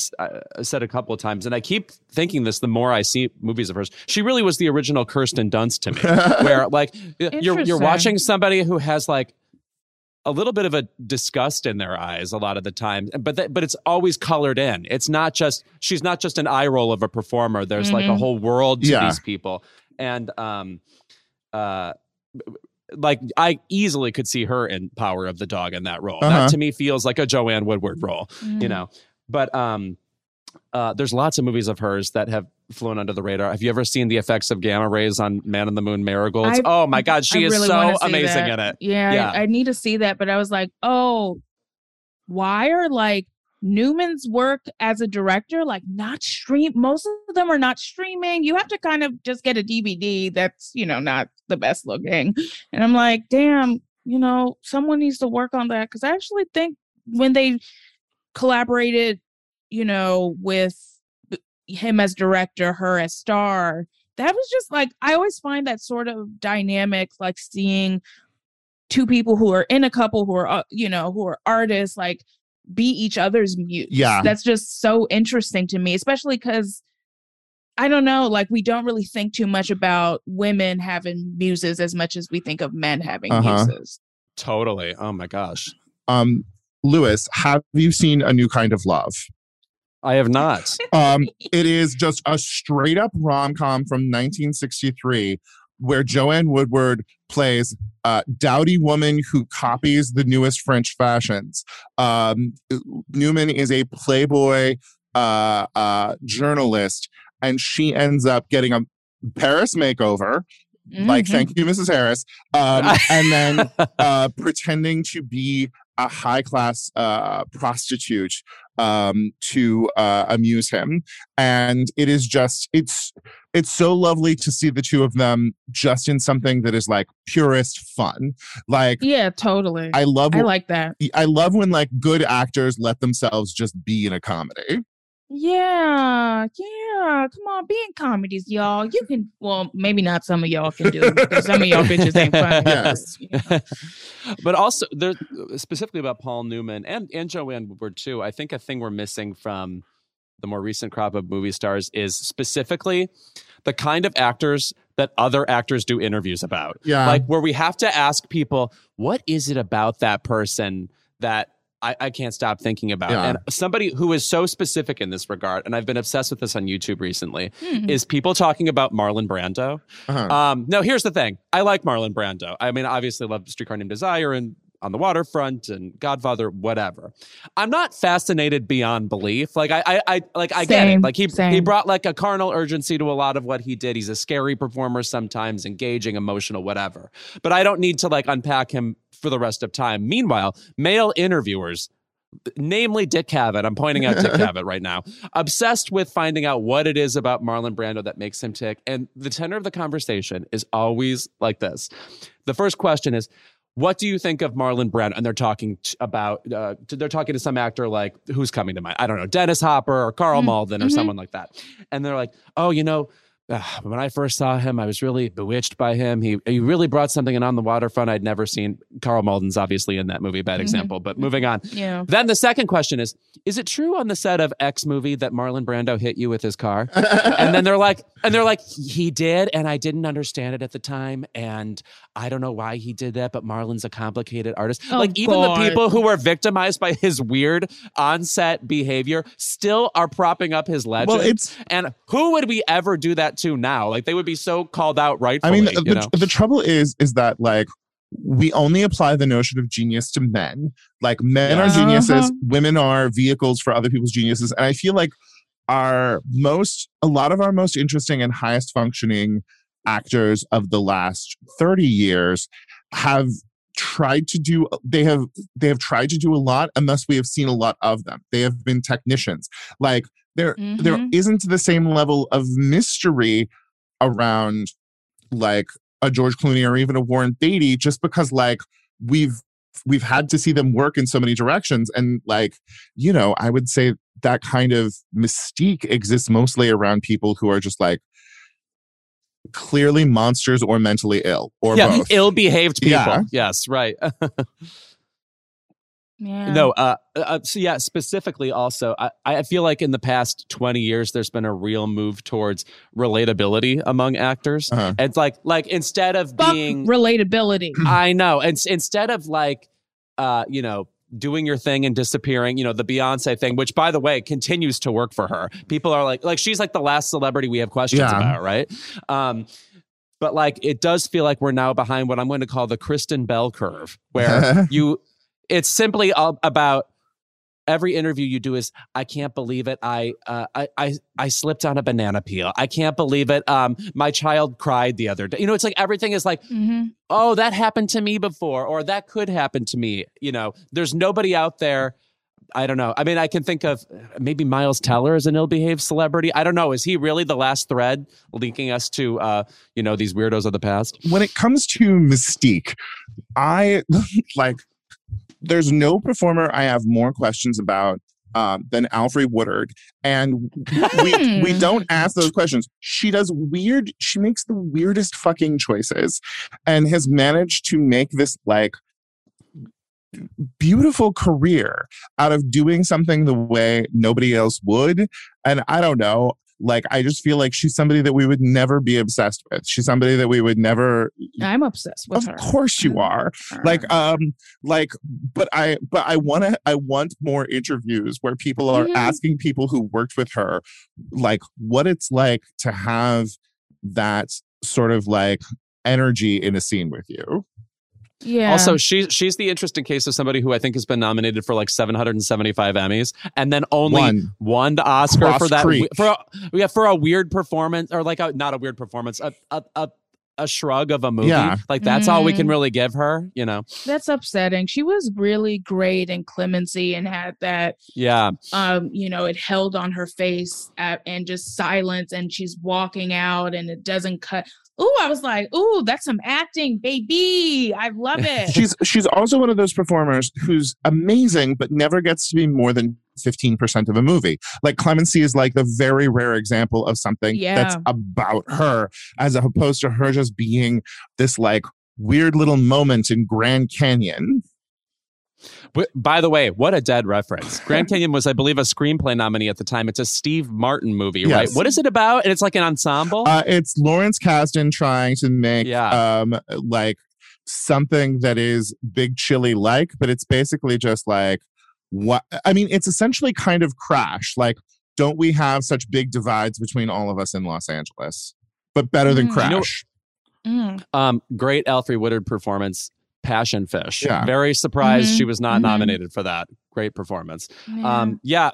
said a couple of times, and I keep thinking this the more I see movies of hers, she really was the original Kirsten Dunst to me, where like you're watching somebody who has like a little bit of a disgust in their eyes a lot of the time, but it's always colored in. It's not just, she's not just an eye roll of a performer. There's like a whole world to these people. And like I easily could see her in Power of the Dog in that role. That to me feels like a Joanne Woodward role, you know, but there's lots of movies of hers that have flown under the radar. Have you ever seen the effects of gamma rays on Man on the Moon Marigolds? Oh my God, she is so amazing in it. Yeah. I need to see that, but I was like, oh, why are like Newman's work as a director like not stream? Most of them are not streaming. You have to kind of just get a DVD that's, you know, not the best looking. And I'm like, damn, you know, someone needs to work on that, because I actually think when they collaborated, you know, with him as director, her as star, that was just like, I always find that sort of dynamic, like seeing two people who are in a couple who are, you know, who are artists, like be each other's muse. Yeah. That's just so interesting to me, especially because I don't know, like we don't really think too much about women having muses as much as we think of men having muses. Totally. Oh my gosh. Louis, have you seen A New Kind of Love? I have not. It is just a straight up rom-com from 1963 where Joanne Woodward plays a dowdy woman who copies the newest French fashions. Newman is a playboy journalist, and she ends up getting a Paris makeover. Like, thank you, Mrs. Harris. And then pretending to be a high-class prostitute to amuse him. And it is just, it's so lovely to see the two of them just in something that is like purest fun. Like, yeah, totally. I like that. I love when like good actors let themselves just be in a comedy. Yeah. Come on, be in comedies, y'all. You can, well, maybe not some of y'all can do it because some of y'all bitches ain't funny. Yes. You know? But also, there, specifically about Paul Newman and Joanne Woodward too, I think a thing we're missing from the more recent crop of movie stars is specifically the kind of actors that other actors do interviews about. Yeah. Like where we have to ask people, what is it about that person that I can't stop thinking about. Yeah. And somebody who is so specific in this regard, and I've been obsessed with this on YouTube recently, is people talking about Marlon Brando. Now, here's the thing. I like Marlon Brando. I mean, obviously I love Streetcar Named Desire and On the Waterfront and Godfather, whatever. I'm not fascinated beyond belief. Like I get it. Like he brought like a carnal urgency to a lot of what he did. He's a scary performer sometimes, engaging, emotional, whatever. But I don't need to like unpack him for the rest of time. Meanwhile, male interviewers, namely Dick Cavett, I'm pointing out Dick Cavett right now, obsessed with finding out what it is about Marlon Brando that makes him tick. And the tenor of the conversation is always like this. The first question is, what do you think of Marlon Brando? And they're talking about, they're talking to some actor like, who's coming to mind? I don't know, Dennis Hopper or Carl Malden or someone like that. And they're like, oh, you know, when I first saw him, I was really bewitched by him. He really brought something in On the Waterfront I'd never seen. Carl Malden's obviously in that movie, bad example, but moving on. Yeah. Then the second question is it true on the set of X movie that Marlon Brando hit you with his car? And then they're like, he did, and I didn't understand it at the time, and I don't know why he did that, but Marlon's a complicated artist. Oh, like, even the people who were victimized by his weird on-set behavior still are propping up his legend. Well, and who would we ever do that to now? Like, they would be so called out rightfully. I mean, the trouble is that, like, we only apply the notion of genius to men. Like, men are geniuses, women are vehicles for other people's geniuses. And I feel like a lot of our most interesting and highest functioning actors of the last 30 years have tried to do, they have tried to do a lot unless we have seen a lot of them. They have been technicians. Like there isn't the same level of mystery around like a George Clooney or even a Warren Beatty, just because like we've had to see them work in so many directions. And like, you know, I would say that kind of mystique exists mostly around people who are just like clearly monsters or mentally ill or both. Ill-behaved people. Yeah. Yes, right. Yeah. No, so yeah, specifically also, I feel like in the past 20 years, there's been a real move towards relatability among actors. It's like instead of being relatability, I know. Instead of like, you know, doing your thing and disappearing, you know, the Beyonce thing, which, by the way, continues to work for her. People are like she's like the last celebrity we have questions about, right? But like, it does feel like we're now behind what I'm going to call the Kristen Bell curve, where it's simply about every interview you do is, I can't believe it. I slipped on a banana peel. I can't believe it. My child cried the other day. You know, it's like everything is like, oh, that happened to me before, or that could happen to me. You know, there's nobody out there. I don't know. I mean, I can think of maybe Miles Teller as an ill-behaved celebrity. I don't know. Is he really the last thread linking us to, you know, these weirdos of the past? When it comes to mystique, I like, there's no performer I have more questions about than Alfre Woodard. And we don't ask those questions. She makes the weirdest fucking choices and has managed to make this like beautiful career out of doing something the way nobody else would. And I don't know, like, I just feel like she's somebody that we would never be obsessed with. She's somebody that we would never. I'm obsessed with her. Of course you are. But I want more interviews where people are asking people who worked with her, like, what it's like to have that sort of like energy in a scene with you. Yeah. Also, she's the interesting case of somebody who I think has been nominated for like 775 Emmys and then only one Oscar Cross for that. For a weird performance, or like not a weird performance, a shrug of a movie. Yeah. Like that's all we can really give her, you know. That's upsetting. She was really great in Clemency and had that. Yeah. You know, it held on her face and just silence, and she's walking out and it doesn't cut. Ooh, I was like, ooh, that's some acting, baby. I love it. She's also one of those performers who's amazing, but never gets to be more than 15% of a movie. Like Clemency is like the very rare example of something that's about her, as opposed to her just being this like weird little moment in Grand Canyon. By the way, what a dead reference. Grand Canyon was, I believe, a screenplay nominee at the time. It's a Steve Martin movie, right? What is it about? And it's like an ensemble? It's Lawrence Kasdan trying to make like something that is Big Chilly-like, but it's basically just like, what? I mean, it's essentially kind of Crash. Like, don't we have such big divides between all of us in Los Angeles? But better than Crash. You know, great Alfre Woodard performance. Passion Fish. Yeah. Very surprised she was not nominated for that. Great performance. Yeah.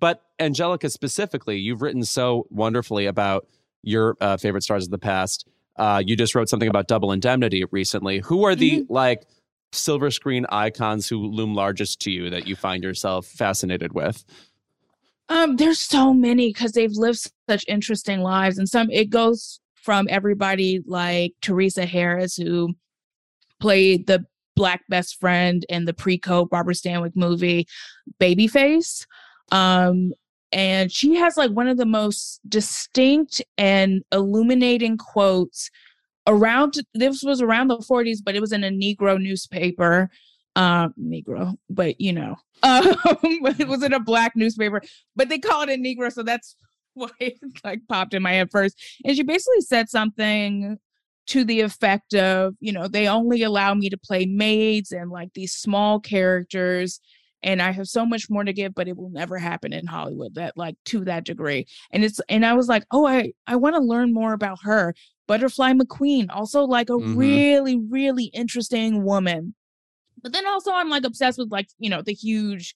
But Angelica specifically, you've written so wonderfully about your favorite stars of the past. You just wrote something about Double Indemnity recently. Who are the like silver screen icons who loom largest to you that you find yourself fascinated with? There's so many because they've lived such interesting lives, and it goes from everybody like Teresa Harris, who played the Black best friend in the Precoat Barbara Stanwyck movie, Babyface. And she has like one of the most distinct and illuminating quotes around. This was around the 40s, but it was in a Negro newspaper. Negro, but you know, it was in a Black newspaper, but they call it a Negro. So that's why it like popped in my head first. And she basically said something to the effect of, you know, they only allow me to play maids and like these small characters, and I have so much more to give, but it will never happen in Hollywood that like to that degree. And I was like, oh, I want to learn more about her. Butterfly McQueen, also like a really, really interesting woman. But then also I'm like obsessed with like, you know, the huge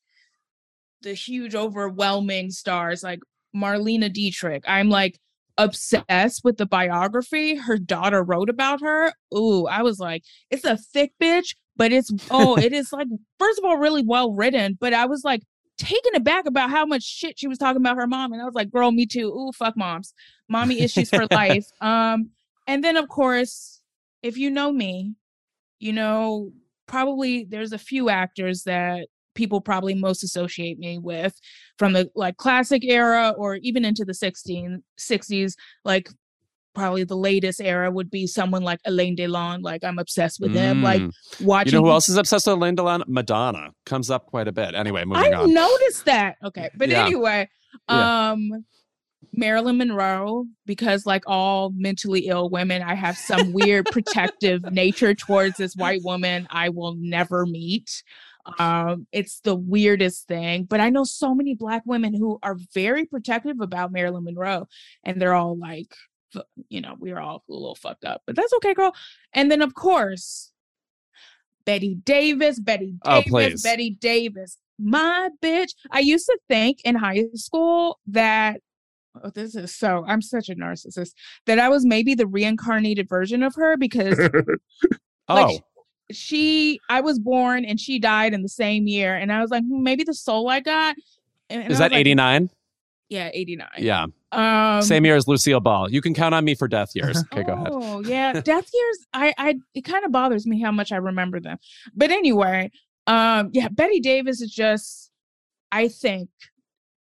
overwhelming stars like Marlene Dietrich. I'm like, obsessed with the biography her daughter wrote about her. Ooh, I was like, it's a thick bitch, but it is like, first of all, really well written, but I was like taken aback about how much shit she was talking about her mom. And I was like, girl, me too. Ooh, fuck moms. Mommy issues for life. And then of course, if you know me, you know, probably there's a few actors that people probably most associate me with from the like classic era or even into the 60s, like probably the latest era would be someone like Alain Delon. Like I'm obsessed with him. Like watching. You know who else is obsessed with Alain Delon? Madonna comes up quite a bit. Anyway, moving on. I noticed that. Okay. But anyway, Marilyn Monroe, because like all mentally ill women, I have some weird protective nature towards this white woman I will never meet. It's the weirdest thing, but I know so many Black women who are very protective about Marilyn Monroe, and they're all like, you know, we're all a little fucked up, but that's okay, girl. And then of course, Bette Davis, my bitch. I used to think in high school that, oh, this is so, I'm such a narcissist, that I was maybe the reincarnated version of her because I was born and she died in the same year. And I was like, maybe the soul I got. And is that 89? Like, yeah, 89. Yeah. Same year as Lucille Ball. You can count on me for death years. Okay, go ahead. Oh, yeah. Death years, it kind of bothers me how much I remember them. But anyway, Bette Davis is just, I think,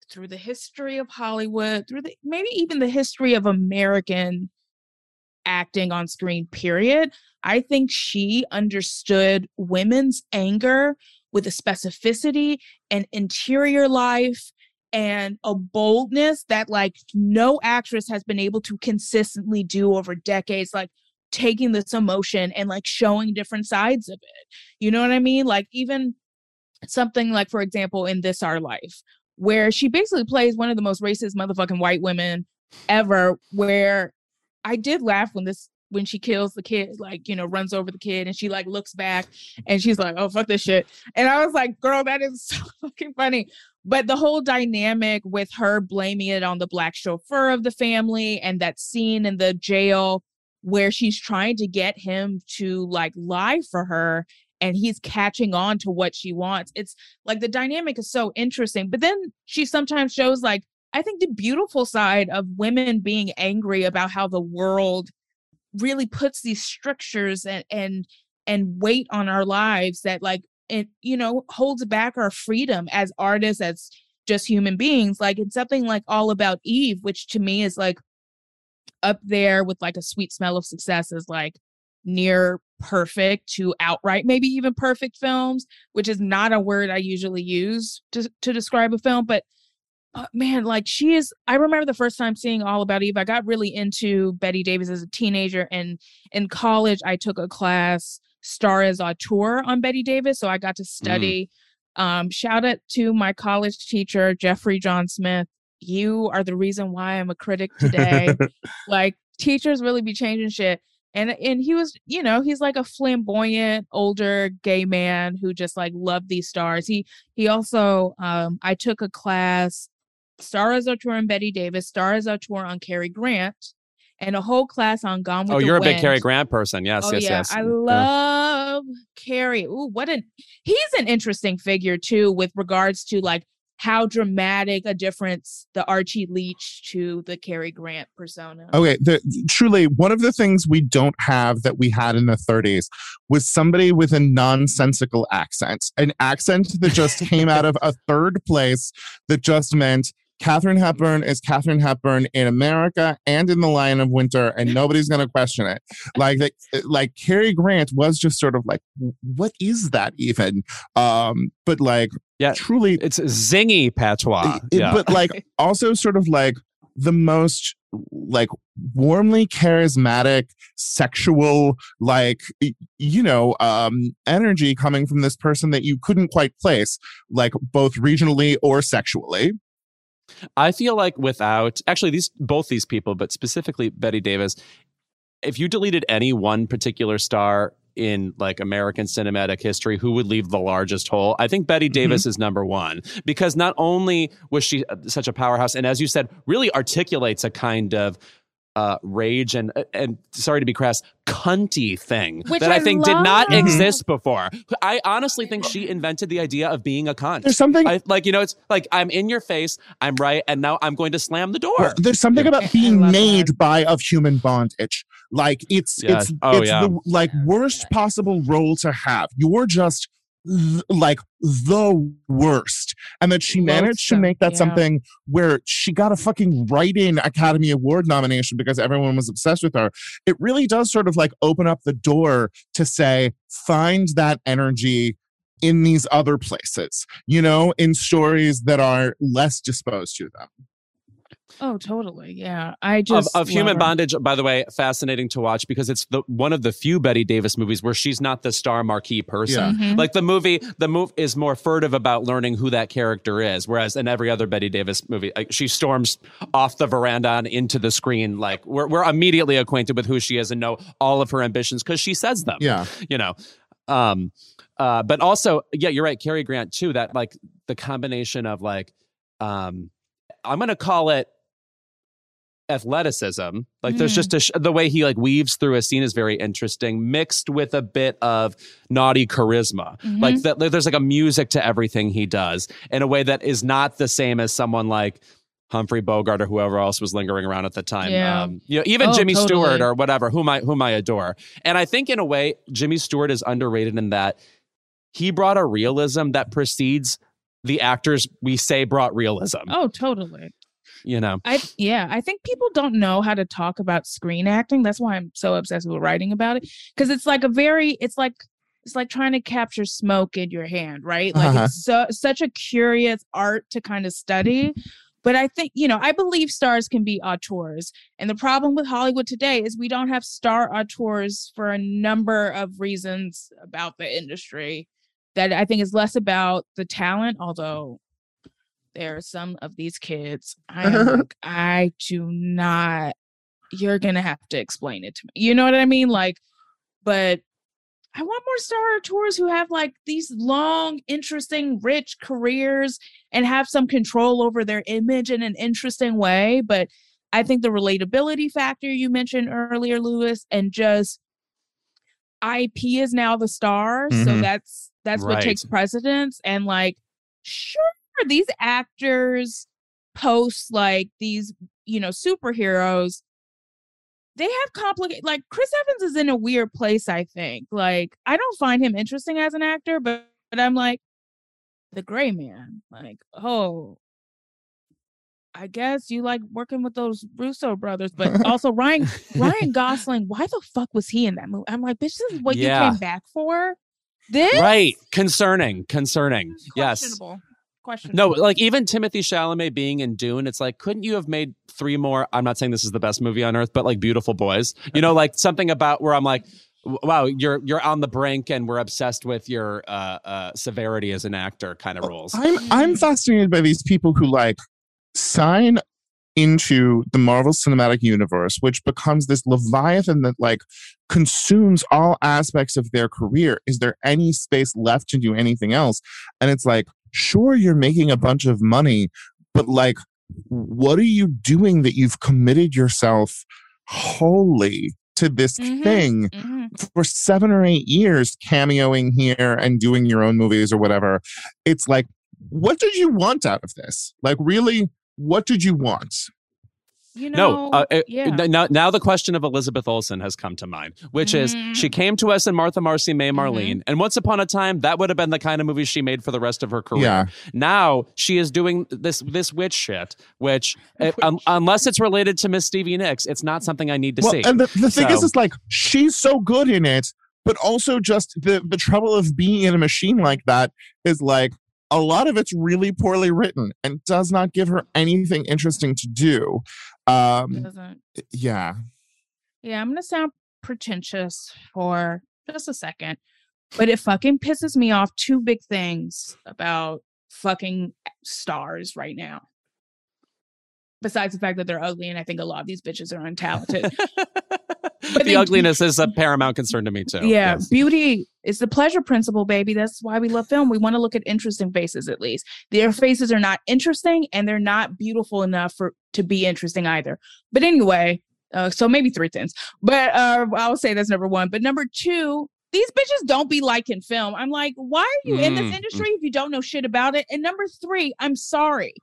through the history of Hollywood, through the maybe even the history of American acting on screen, period, I think she understood women's anger with a specificity and interior life and a boldness that like no actress has been able to consistently do over decades, like taking this emotion and like showing different sides of it. You know what I mean? Like even something like, for example, in This Our Life, where she basically plays one of the most racist motherfucking white women ever, where I did laugh when she kills the kid, like, you know, runs over the kid and she like looks back and she's like, oh, fuck this shit. And I was like, girl, that is so fucking funny. But the whole dynamic with her blaming it on the Black chauffeur of the family, and that scene in the jail where she's trying to get him to like lie for her and he's catching on to what she wants. It's like the dynamic is so interesting. But then she sometimes shows like, I think, the beautiful side of women being angry about how the world really puts these strictures and weight on our lives that like, it, you know, holds back our freedom as artists, as just human beings. Like in something like All About Eve, which to me is like up there with like A Sweet Smell of Success as like near perfect to outright maybe even perfect films, which is not a word I usually use to describe a film, but man, like she is. I remember the first time seeing All About Eve, I got really into Bette Davis as a teenager. And in college, I took a class, Star as Auteur, on Bette Davis. So I got to study. Shout out to my college teacher, Jeffrey John Smith. You are the reason why I'm a critic today. Like, teachers really be changing shit. And he was, you know, he's like a flamboyant, older gay man who just like loved these stars. He also, I took a class, Star as Auteur on Bette Davis, Star as Auteur on Cary Grant, and a whole class on Gone with the Wind. Oh, you're a big Cary Grant person. Yes. I love Cary. Ooh, he's an interesting figure too, with regards to like how dramatic a difference the Archie Leach to the Cary Grant persona. Okay, truly, one of the things we don't have that we had in the 30s was somebody with a nonsensical accent, an accent that just came out of a third place that just meant Katherine Hepburn is Katherine Hepburn in America and in The Lion of Winter, and nobody's going to question it. Like Cary Grant was just sort of like, what is that even? But like, yeah, truly, it's a zingy patois. But like, also sort of like the most like warmly charismatic, sexual, like, you know, energy coming from this person that you couldn't quite place, like both regionally or sexually. I feel like without, actually, both these people, but specifically Bette Davis, if you deleted any one particular star in like American cinematic history, who would leave the largest hole? I think Bette Davis is number one, because not only was she such a powerhouse, and as you said, really articulates a kind of rage and sorry to be crass, cunty thing, which that I think did not exist before. I honestly think she invented the idea of being a cunt. There's something like, you know, it's like, I'm in your face, I'm right, and now I'm going to slam the door. Well, there's something about being made by of human bondage. Like it's the like worst possible role to have. You're just like the worst, and that she managed to make that something where she got a fucking writing Academy Award nomination because everyone was obsessed with her. It really does sort of like open up the door to say, find that energy in these other places, you know, in stories that are less disposed to them. Oh, totally. Yeah. I just of Human her. Bondage, by the way, fascinating to watch because it's the one of the few Bette Davis movies where she's not the star marquee person. Yeah. Mm-hmm. Like the movie is more furtive about learning who that character is. Whereas in every other Bette Davis movie, like, she storms off the veranda and into the screen. Like we're immediately acquainted with who she is and know all of her ambitions because she says them. Yeah. You know. But also, yeah, you're right. Cary Grant too, that like the combination of like, I'm going to call it athleticism. Like there's just the way he like weaves through a scene is very interesting, mixed with a bit of naughty charisma. Mm-hmm. Like that, there's like a music to everything he does in a way that is not the same as someone like Humphrey Bogart or whoever else was lingering around at the time. Yeah. You know, even Jimmy Stewart or whatever, whom I adore. And I think in a way, Jimmy Stewart is underrated in that he brought a realism that precedes the actors we say brought realism. Oh, totally. You know, I think people don't know how to talk about screen acting. That's why I'm so obsessed with writing about it, because it's like it's like trying to capture smoke in your hand, right? Like it's such a curious art to kind of study. But I think, you know, I believe stars can be auteurs. And the problem with Hollywood today is we don't have star auteurs for a number of reasons about the industry that I think is less about the talent, although there are some of these kids. I do not. You're going to have to explain it to me. You know what I mean? Like, but I want more star auteurs who have like these long, interesting, rich careers and have some control over their image in an interesting way. But I think the relatability factor you mentioned earlier, Louis, and just IP is now the star. Mm-hmm. So that's right. What takes precedence. And like, sure, these actors post like these, you know, superheroes. They have complicated, like Chris Evans is in a weird place, I think. Like, I don't find him interesting as an actor, but I'm like, the gray man. Like, oh, I guess you like working with those Russo brothers, but also Ryan Gosling, why the fuck was he in that movie? I'm like, bitch, this is what you came back for? This? Right. Concerning. Questionable. Yes. No, like even Timothée Chalamet being in Dune, it's like, couldn't you have made three more? I'm not saying this is the best movie on earth, but like Beautiful Boys, you know, like something about where I'm like, wow, you're on the brink and we're obsessed with your severity as an actor kind of roles. I'm fascinated by these people who like sign into the Marvel Cinematic Universe, which becomes this leviathan that like consumes all aspects of their career. Is there any space left to do anything else? And it's like, sure, you're making a bunch of money, but like, what are you doing that you've committed yourself wholly to this thing for 7 or 8 years, cameoing here and doing your own movies or whatever? It's like, what did you want out of this? Like, really, what did you want? You know, now the question of Elizabeth Olsen has come to mind, which is she came to us in Martha, Marcy, May, Marlene. And once upon a time, that would have been the kind of movie she made for the rest of her career. Yeah. Now she is doing this witch shit, unless it's related to Miss Stevie Nicks, it's not something I need to see. And the thing is, it's like she's so good in it, but also just the trouble of being in a machine like that is like, a lot of it's really poorly written and does not give her anything interesting to do. Doesn't. Yeah, I'm going to sound pretentious for just a second, but it fucking pisses me off two big things about fucking stars right now. Besides the fact that they're ugly, and I think a lot of these bitches are untalented. But the ugliness is a paramount concern to me, too. Yeah, yes. Beauty is the pleasure principle, baby. That's why we love film. We want to look at interesting faces, at least. Their faces are not interesting, and they're not beautiful enough to be interesting either. But anyway, so maybe three things. But I'll say that's number one. But number two, these bitches don't be liking film. I'm like, why are you in this industry if you don't know shit about it? And number three, I'm sorry.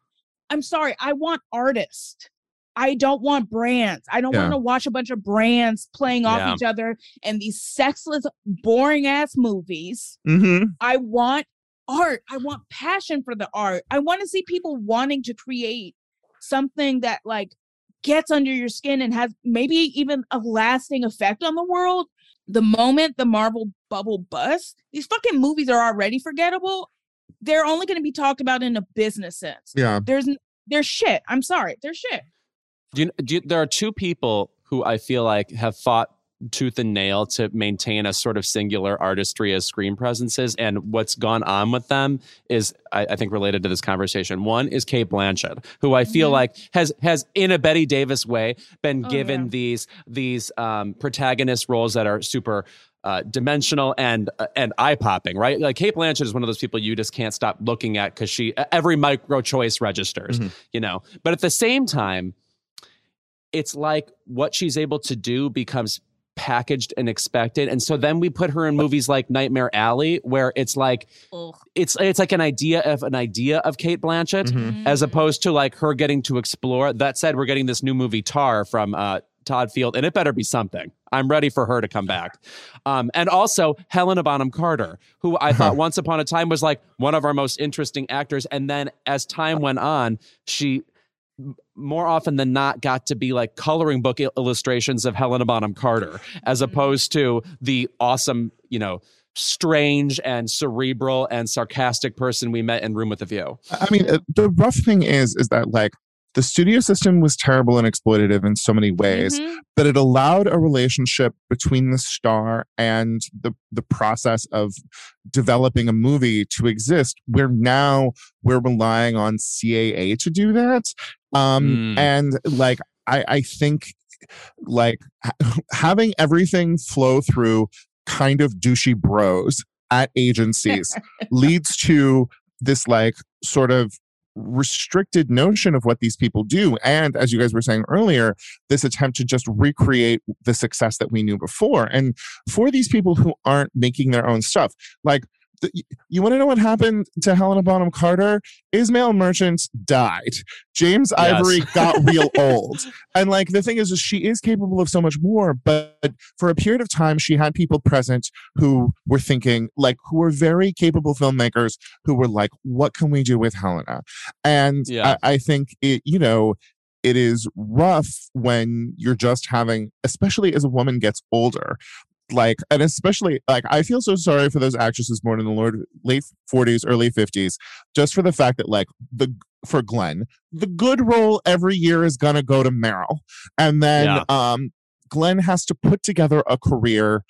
I want artists. I don't want brands. I don't want to watch a bunch of brands playing off each other and these sexless, boring ass movies. Mm-hmm. I want art. I want passion for the art. I want to see people wanting to create something that like gets under your skin and has maybe even a lasting effect on the world. The moment the Marvel bubble busts, these fucking movies are already forgettable. They're only going to be talked about in a business sense. Yeah. They're shit. I'm sorry. They're shit. There are two people who I feel like have fought tooth and nail to maintain a sort of singular artistry as screen presences, and what's gone on with them is, I think, related to this conversation. One is Cate Blanchett, who I feel like has in a Bette Davis way been given these protagonist roles that are super dimensional and eye popping, right? Like Cate Blanchett is one of those people you just can't stop looking at because she every micro choice registers, you know. But at the same time, it's like what she's able to do becomes packaged and expected, and so then we put her in movies like Nightmare Alley, where it's like it's like an idea of Cate Blanchett, as opposed to like her getting to explore. That said, we're getting this new movie Tar from Todd Field, and it better be something. I'm ready for her to come back. And also Helena Bonham Carter, who I thought once upon a time was like one of our most interesting actors, and then as time went on, she more often than not got to be like coloring book illustrations of Helena Bonham Carter, as opposed to the awesome, you know, strange and cerebral and sarcastic person we met in Room with a View. I mean, the rough thing is that like the studio system was terrible and exploitative in so many ways, but it allowed a relationship between the star and the process of developing a movie to exist, where now we're relying on CAA to do that. And like, I think like having everything flow through kind of douchey bros at agencies leads to this like sort of restricted notion of what these people do. And as you guys were saying earlier, this attempt to just recreate the success that we knew before. And for these people who aren't making their own stuff, like you want to know what happened to Helena Bonham Carter? Ismail Merchant died. James Ivory got real old. And like the thing is she is capable of so much more, but for a period of time she had people present who were thinking, like, who were very capable filmmakers who were like, what can we do with Helena? And I think it, you know, it is rough when you're just having, especially as a woman gets older, like, and especially like I feel so sorry for those actresses born in the late 40s, early 50s, just for the fact that like for Glenn, the good role every year is gonna go to Meryl, and then Glenn has to put together a career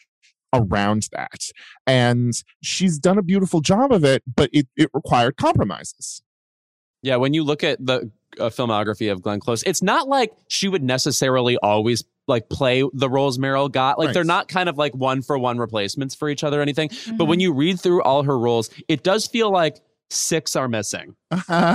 around that, and she's done a beautiful job of it, but it required compromises. Yeah, when you look at the filmography of Glenn Close, it's not like she would necessarily always like play the roles Meryl got. Like they're not kind of like one for one replacements for each other or anything. But when you read through all her roles, it does feel like six are missing,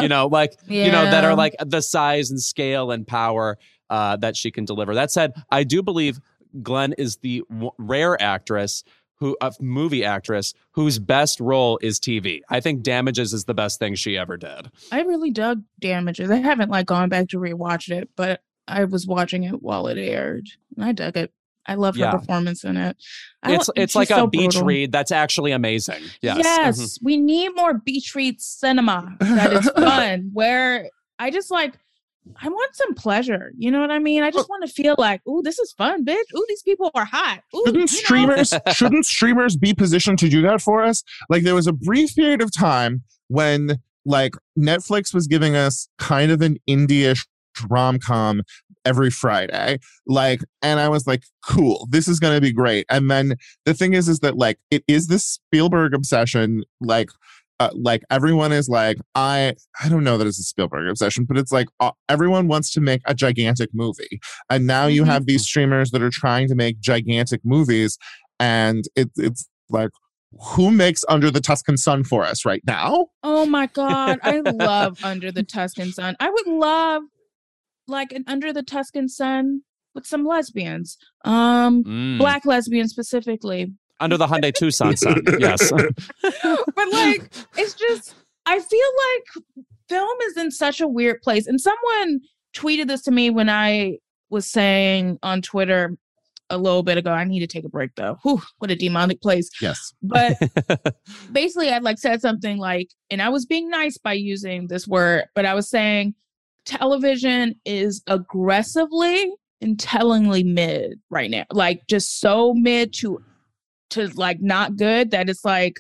you know, like, you know, that are like the size and scale and power that she can deliver. That said, I do believe Glenn is the rare actress movie actress whose best role is TV. I think Damages is the best thing she ever did. I really dug Damages. I haven't like gone back to rewatch it, but I was watching it while it aired, and I dug it. I love her performance in it. It's like so a beach read that's actually amazing. Yes, we need more beach read cinema that is fun. Where I just like, I want some pleasure. You know what I mean? I just want to feel like, ooh, this is fun, bitch. Ooh, these people are hot. Ooh, shouldn't streamers be positioned to do that for us? Like there was a brief period of time when like Netflix was giving us kind of an indie-ish rom-com every Friday, like, and I was like, cool, this is going to be great. And then the thing is that like it is this Spielberg obsession, like everyone is like, I don't know that it's a Spielberg obsession, but it's like everyone wants to make a gigantic movie, and now you have these streamers that are trying to make gigantic movies, and it's like, who makes Under the Tuscan Sun for us right now? Oh my god, I love Under the Tuscan Sun. I would love like an Under the Tuscan Sun with some lesbians, Black lesbians specifically. Under the Hyundai Tucson Sun, yes. But like, it's just, I feel like film is in such a weird place. And someone tweeted this to me when I was saying on Twitter a little bit ago, I need to take a break though. Whew, what a demonic place. Yes. But basically I like said something like, and I was being nice by using this word, but I was saying, television is aggressively and tellingly mid right now, like just so mid to like not good that it's like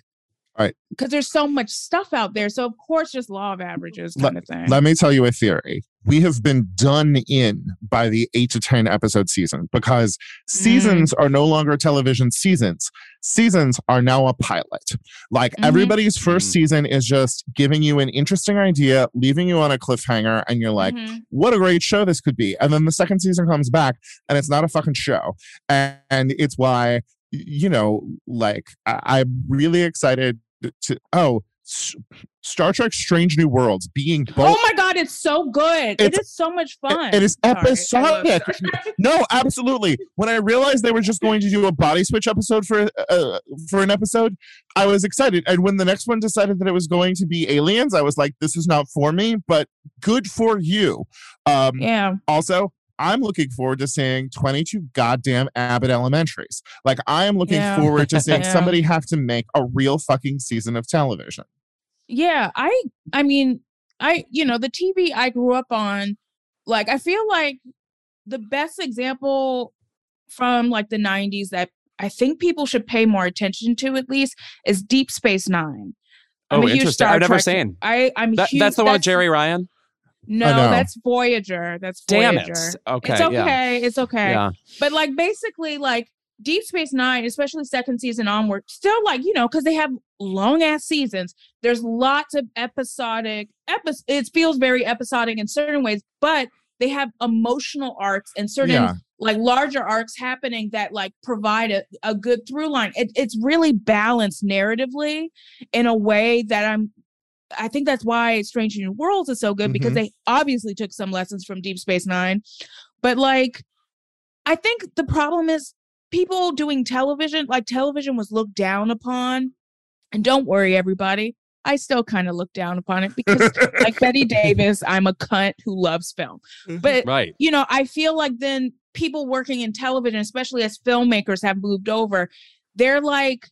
Right. Because there's so much stuff out there. So, of course, just law of averages kind of thing. Let me tell you a theory. We have been done in by the 8 to 10 episode season because seasons are no longer television seasons. Seasons are now a pilot. Like everybody's first season is just giving you an interesting idea, leaving you on a cliffhanger, and you're like, what a great show this could be. And then the second season comes back and it's not a fucking show. And it's why, you know, like I'm really excited to, Star Trek Strange New Worlds being both. Oh my God, it's so good. It is so much fun. It is episodic. No, absolutely. When I realized they were just going to do a body switch episode for an episode, I was excited. And when the next one decided that it was going to be aliens, I was like, this is not for me, but good for you. Yeah. Also, I'm looking forward to seeing 22 goddamn Abbott Elementaries. Like, I am looking forward to seeing somebody have to make a real fucking season of television. Yeah, I mean, you know, the TV I grew up on, like, I feel like the best example from, like, the 90s that I think people should pay more attention to, at least, is Deep Space Nine. I'm a huge Star Trek. I've never seen. That's the one with Jerry Ryan? No, that's Voyager. Damn it. Okay. It's okay. Yeah. It's okay. Yeah. But, like, basically, like, Deep Space Nine, especially second season onward, still, like, you know, because they have long-ass seasons. There's lots of episodic episodes. It feels very episodic in certain ways, but they have emotional arcs and certain like larger arcs happening that like provide a good through line. It's really balanced narratively in a way that I think that's why Strange New Worlds is so good because they obviously took some lessons from Deep Space Nine. But like, I think the problem is people doing television, like television was looked down upon. And don't worry, everybody. I still kind of look down upon it because like Bette Davis, I'm a cunt who loves film. But, you know, I feel like then people working in television, especially as filmmakers have moved over, they're like,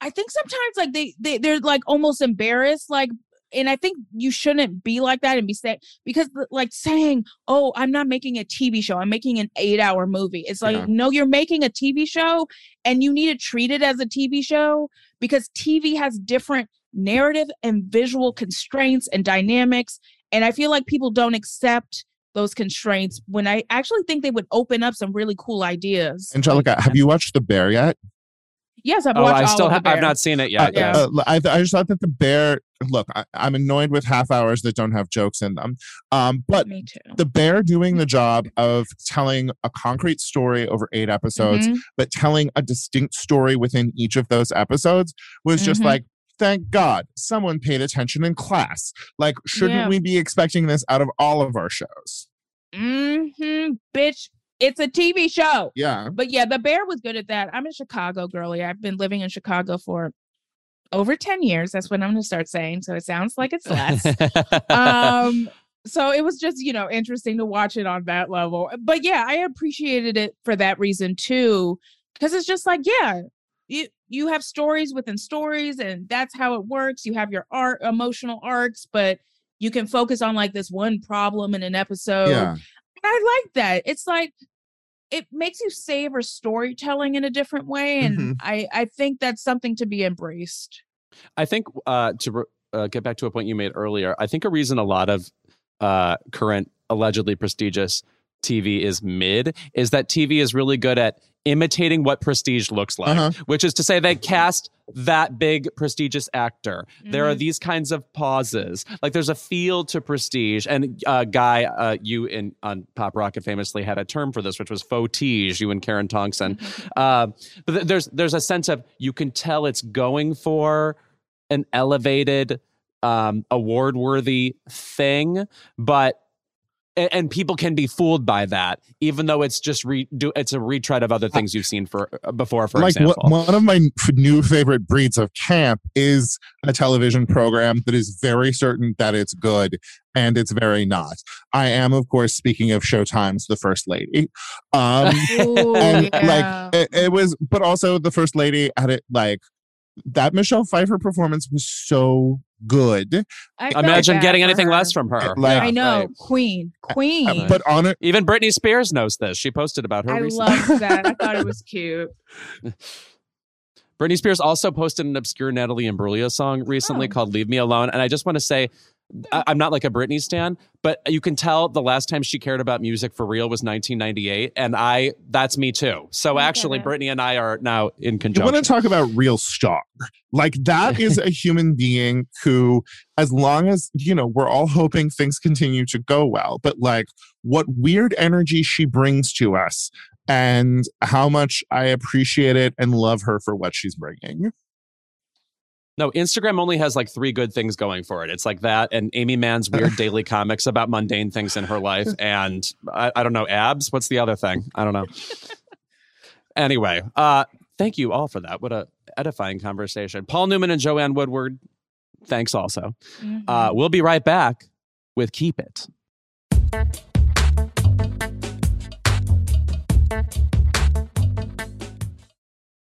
I think sometimes like they're like almost embarrassed. Like, and I think you shouldn't be like that and be saying, because like saying, oh, I'm not making a TV show. I'm making an 8-hour movie. It's like, no, you're making a TV show and you need to treat it as a TV show. Because TV has different narrative and visual constraints and dynamics. And I feel like people don't accept those constraints when I actually think they would open up some really cool ideas. Angelica, have you watched The Bear yet? Yes, I've watched The Bear. I've not seen it yet. I just thought that The Bear, look, I'm annoyed with half hours that don't have jokes in them. But The Bear doing the job of telling a concrete story over 8 episodes, but telling a distinct story within each of those episodes was just like, thank God someone paid attention in class. Like, shouldn't we be expecting this out of all of our shows? Bitch. It's a TV show. Yeah. But yeah, The Bear was good at that. I'm a Chicago girlie. I've been living in Chicago for over 10 years. That's what I'm going to start saying. So it sounds like it's less. So it was just, you know, interesting to watch it on that level. But yeah, I appreciated it for that reason too. Because it's just like, yeah, you have stories within stories and that's how it works. You have your emotional arcs, but you can focus on like this one problem in an episode. Yeah. I like that. It's like, it makes you savor storytelling in a different way. And I think that's something to be embraced. I think to get back to a point you made earlier, I think a reason a lot of current allegedly prestigious TV is mid is that TV is really good at imitating what prestige looks like, which is to say they cast that big prestigious actor. There are these kinds of pauses. Like there's a feel to prestige. And Guy, you on Pop Rocket famously had a term for this, which was fautige, you and Karen Tongson. But there's a sense of you can tell it's going for an elevated, award-worthy thing, but and people can be fooled by that, even though it's just it's a retread of other things you've seen before. For example, one of my new favorite breeds of camp is a television program that is very certain that it's good, and it's very not. I am, of course, speaking of Showtime's The First Lady. Like it was, but also The First Lady had it like that. Michelle Pfeiffer performance was so good. Imagine getting anything less from her. Like, I know, right. Queen. But on it, even Britney Spears knows this. She posted about her recently. I love that. I thought it was cute. Britney Spears also posted an obscure Natalie Imbruglia song recently called Leave Me Alone. And I just want to say, I'm not like a Britney stan, but you can tell the last time she cared about music for real was 1998. And that's me too. So actually, Britney and I are now in conjunction. I want to talk about real star. Like, that is a human being who, as long as, you know, we're all hoping things continue to go well, but like, what weird energy she brings to us and how much I appreciate it and love her for what she's bringing. No, Instagram only has like three good things going for it. It's like that and Amy Mann's weird daily comics about mundane things in her life. And I don't know, abs. What's the other thing? I don't know. Anyway, thank you all for that. What a edifying conversation. Paul Newman and Joanne Woodward, thanks also. Mm-hmm. We'll be right back with Keep It.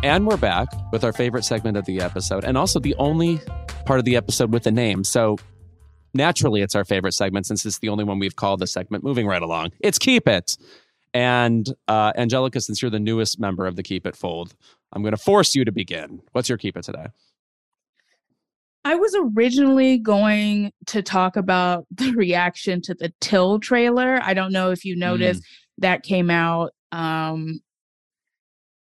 And we're back with our favorite segment of the episode, and also the only part of the episode with a name. So naturally, it's our favorite segment, since it's the only one we've called the segment. Moving right along, it's Keep It. And Angelica, since you're the newest member of the Keep It fold, I'm going to force you to begin. What's your Keep It today? I was originally going to talk about the reaction to the Till trailer. I don't know if you noticed that came out,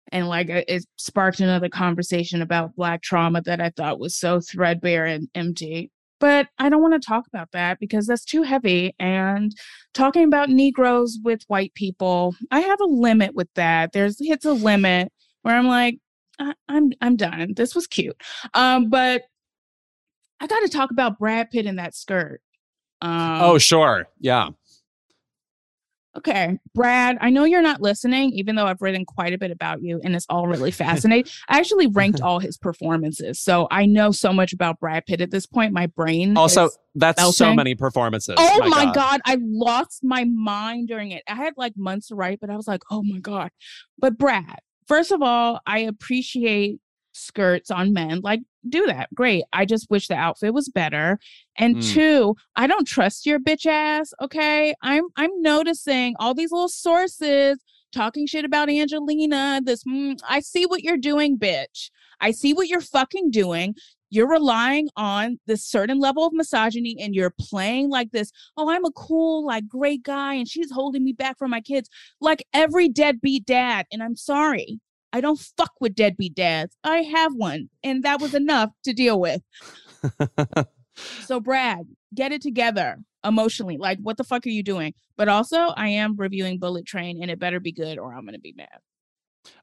and like it sparked another conversation about Black trauma that I thought was so threadbare and empty. But I don't want to talk about that because that's too heavy. And talking about Negroes with white people, I have a limit with that. It's a limit where I'm like, I'm done. This was cute, but I got to talk about Brad Pitt in that skirt. Oh, sure. Yeah. Okay, Brad, I know you're not listening, even though I've written quite a bit about you, and it's all really fascinating. I actually ranked all his performances, so I know so much about Brad Pitt at this point. My brain also, that's melting. So many performances. Oh my God, I lost my mind during it. I had like months to write, but I was like, oh my God. But Brad, first of all, I appreciate skirts on men. Like, do that. Great. I just wish the outfit was better. And two, I don't trust your bitch ass. Okay. I'm noticing all these little sources talking shit about Angelina. I see what you're doing, bitch. I see what you're fucking doing. You're relying on this certain level of misogyny, and you're playing like this. Oh, I'm a cool, like, great guy, and she's holding me back from my kids, like every deadbeat dad. And I'm sorry, I don't fuck with deadbeat dads. I have one, and that was enough to deal with. So, Brad, get it together emotionally. Like, what the fuck are you doing? But also, I am reviewing Bullet Train, and it better be good or I'm going to be mad.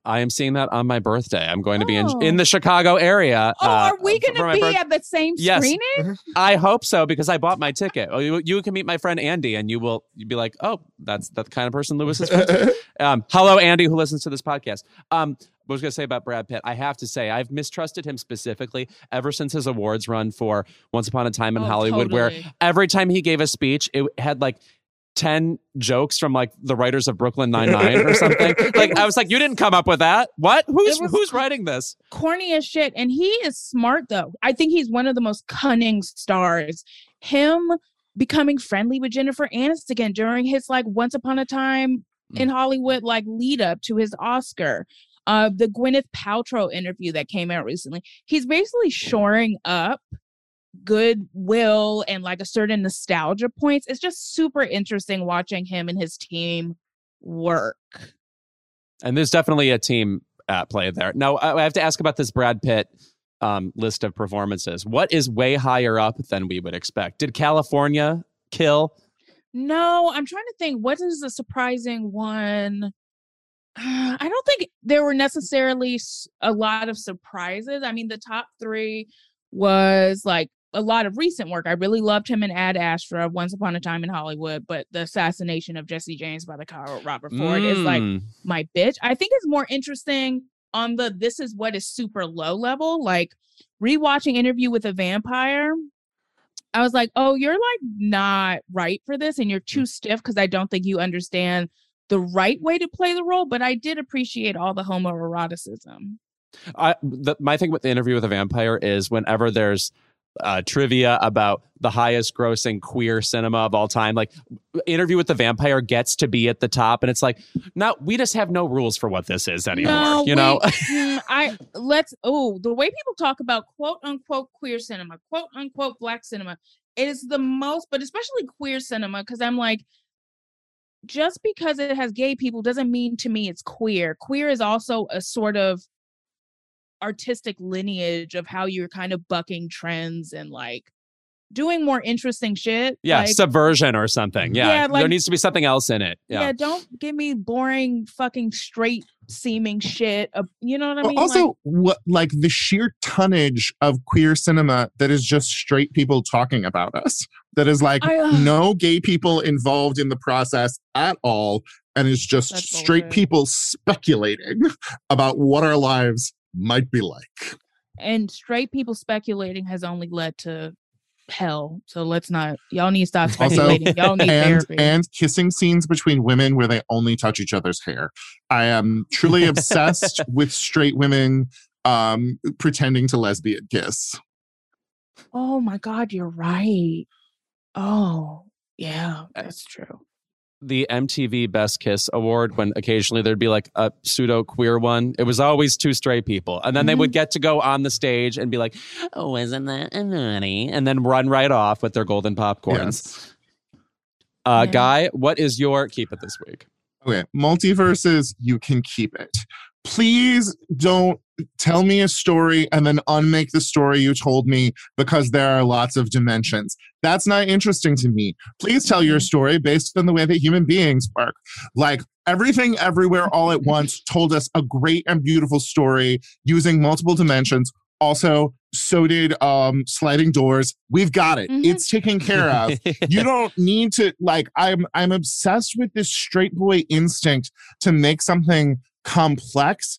I am seeing that on my birthday. I'm going to be in the Chicago area. Oh, are we going to be at the same screening? Yes. I hope so, because I bought my ticket. You can meet my friend Andy, and you'd be like, oh, that's the kind of person Lewis is. Hello, Andy, who listens to this podcast. I was going to say about Brad Pitt, I have to say, I've mistrusted him specifically ever since his awards run for Once Upon a Time in Hollywood, where every time he gave a speech, it had like 10 jokes from like the writers of Brooklyn Nine-Nine or something. Like, I was like, you didn't come up with that. What? Who's writing this? Corny as shit. And he is smart, though. I think he's one of the most cunning stars. Him becoming friendly with Jennifer Aniston during his like Once Upon a Time in Hollywood, like, lead up to his Oscar. The Gwyneth Paltrow interview that came out recently. He's basically shoring up goodwill and like a certain nostalgia points. It's just super interesting watching him and his team work. And there's definitely a team at play there. Now, I have to ask about this Brad Pitt list of performances. What is way higher up than we would expect? Did California kill? No, I'm trying to think. What is the surprising one? I don't think there were necessarily a lot of surprises. I mean, the top three was like a lot of recent work. I really loved him in Ad Astra, Once Upon a Time in Hollywood, but the assassination of Jesse James by the Kyle Robert Ford is like my bitch. I think it's more interesting on the this is what is super low level. Like rewatching Interview with a Vampire, I was like, oh, you're like not right for this and you're too stiff because I don't think you understand the right way to play the role. But I did appreciate all the homoeroticism. My thing with the Interview with a Vampire is whenever there's trivia about the highest grossing queer cinema of all time, like Interview with the Vampire gets to be at the top, and it's like, no, we just have no rules for what this is anymore. No, you know, the way people talk about quote unquote queer cinema, quote unquote Black cinema, it is the most, but especially queer cinema, because I'm like, just because it has gay people doesn't mean to me it's queer. Queer is also a sort of artistic lineage of how you're kind of bucking trends and like doing more interesting shit. Yeah, like subversion or something. Yeah, yeah, like, there needs to be something else in it. Yeah, don't give me boring fucking straight seeming shit. You know what I mean? Also, like the sheer tonnage of queer cinema that is just straight people talking about us. That is like no gay people involved in the process at all, and it's just straight people speculating about what our lives might be like. And straight people speculating has only led to hell. So let's not, y'all need to stop speculating. Also, y'all need therapy. And kissing scenes between women where they only touch each other's hair. I am truly obsessed with straight women pretending to lesbian kiss. Oh my God, you're right. Oh, yeah, that's true. The MTV Best Kiss Award, when occasionally there'd be like a pseudo queer one, it was always two straight people. And then they would get to go on the stage and be like, oh, isn't that naughty? And then run right off with their golden popcorns. Yes. Guy, what is your keep it this week? Okay, Multiverses, you can keep it. Please don't tell me a story and then unmake the story you told me because there are lots of dimensions. That's not interesting to me. Please tell your story based on the way that human beings work. Like Everything Everywhere All at Once told us a great and beautiful story using multiple dimensions. Also, so did Sliding Doors. We've got it. It's taken care of. You don't need to, like, I'm obsessed with this straight boy instinct to make something complex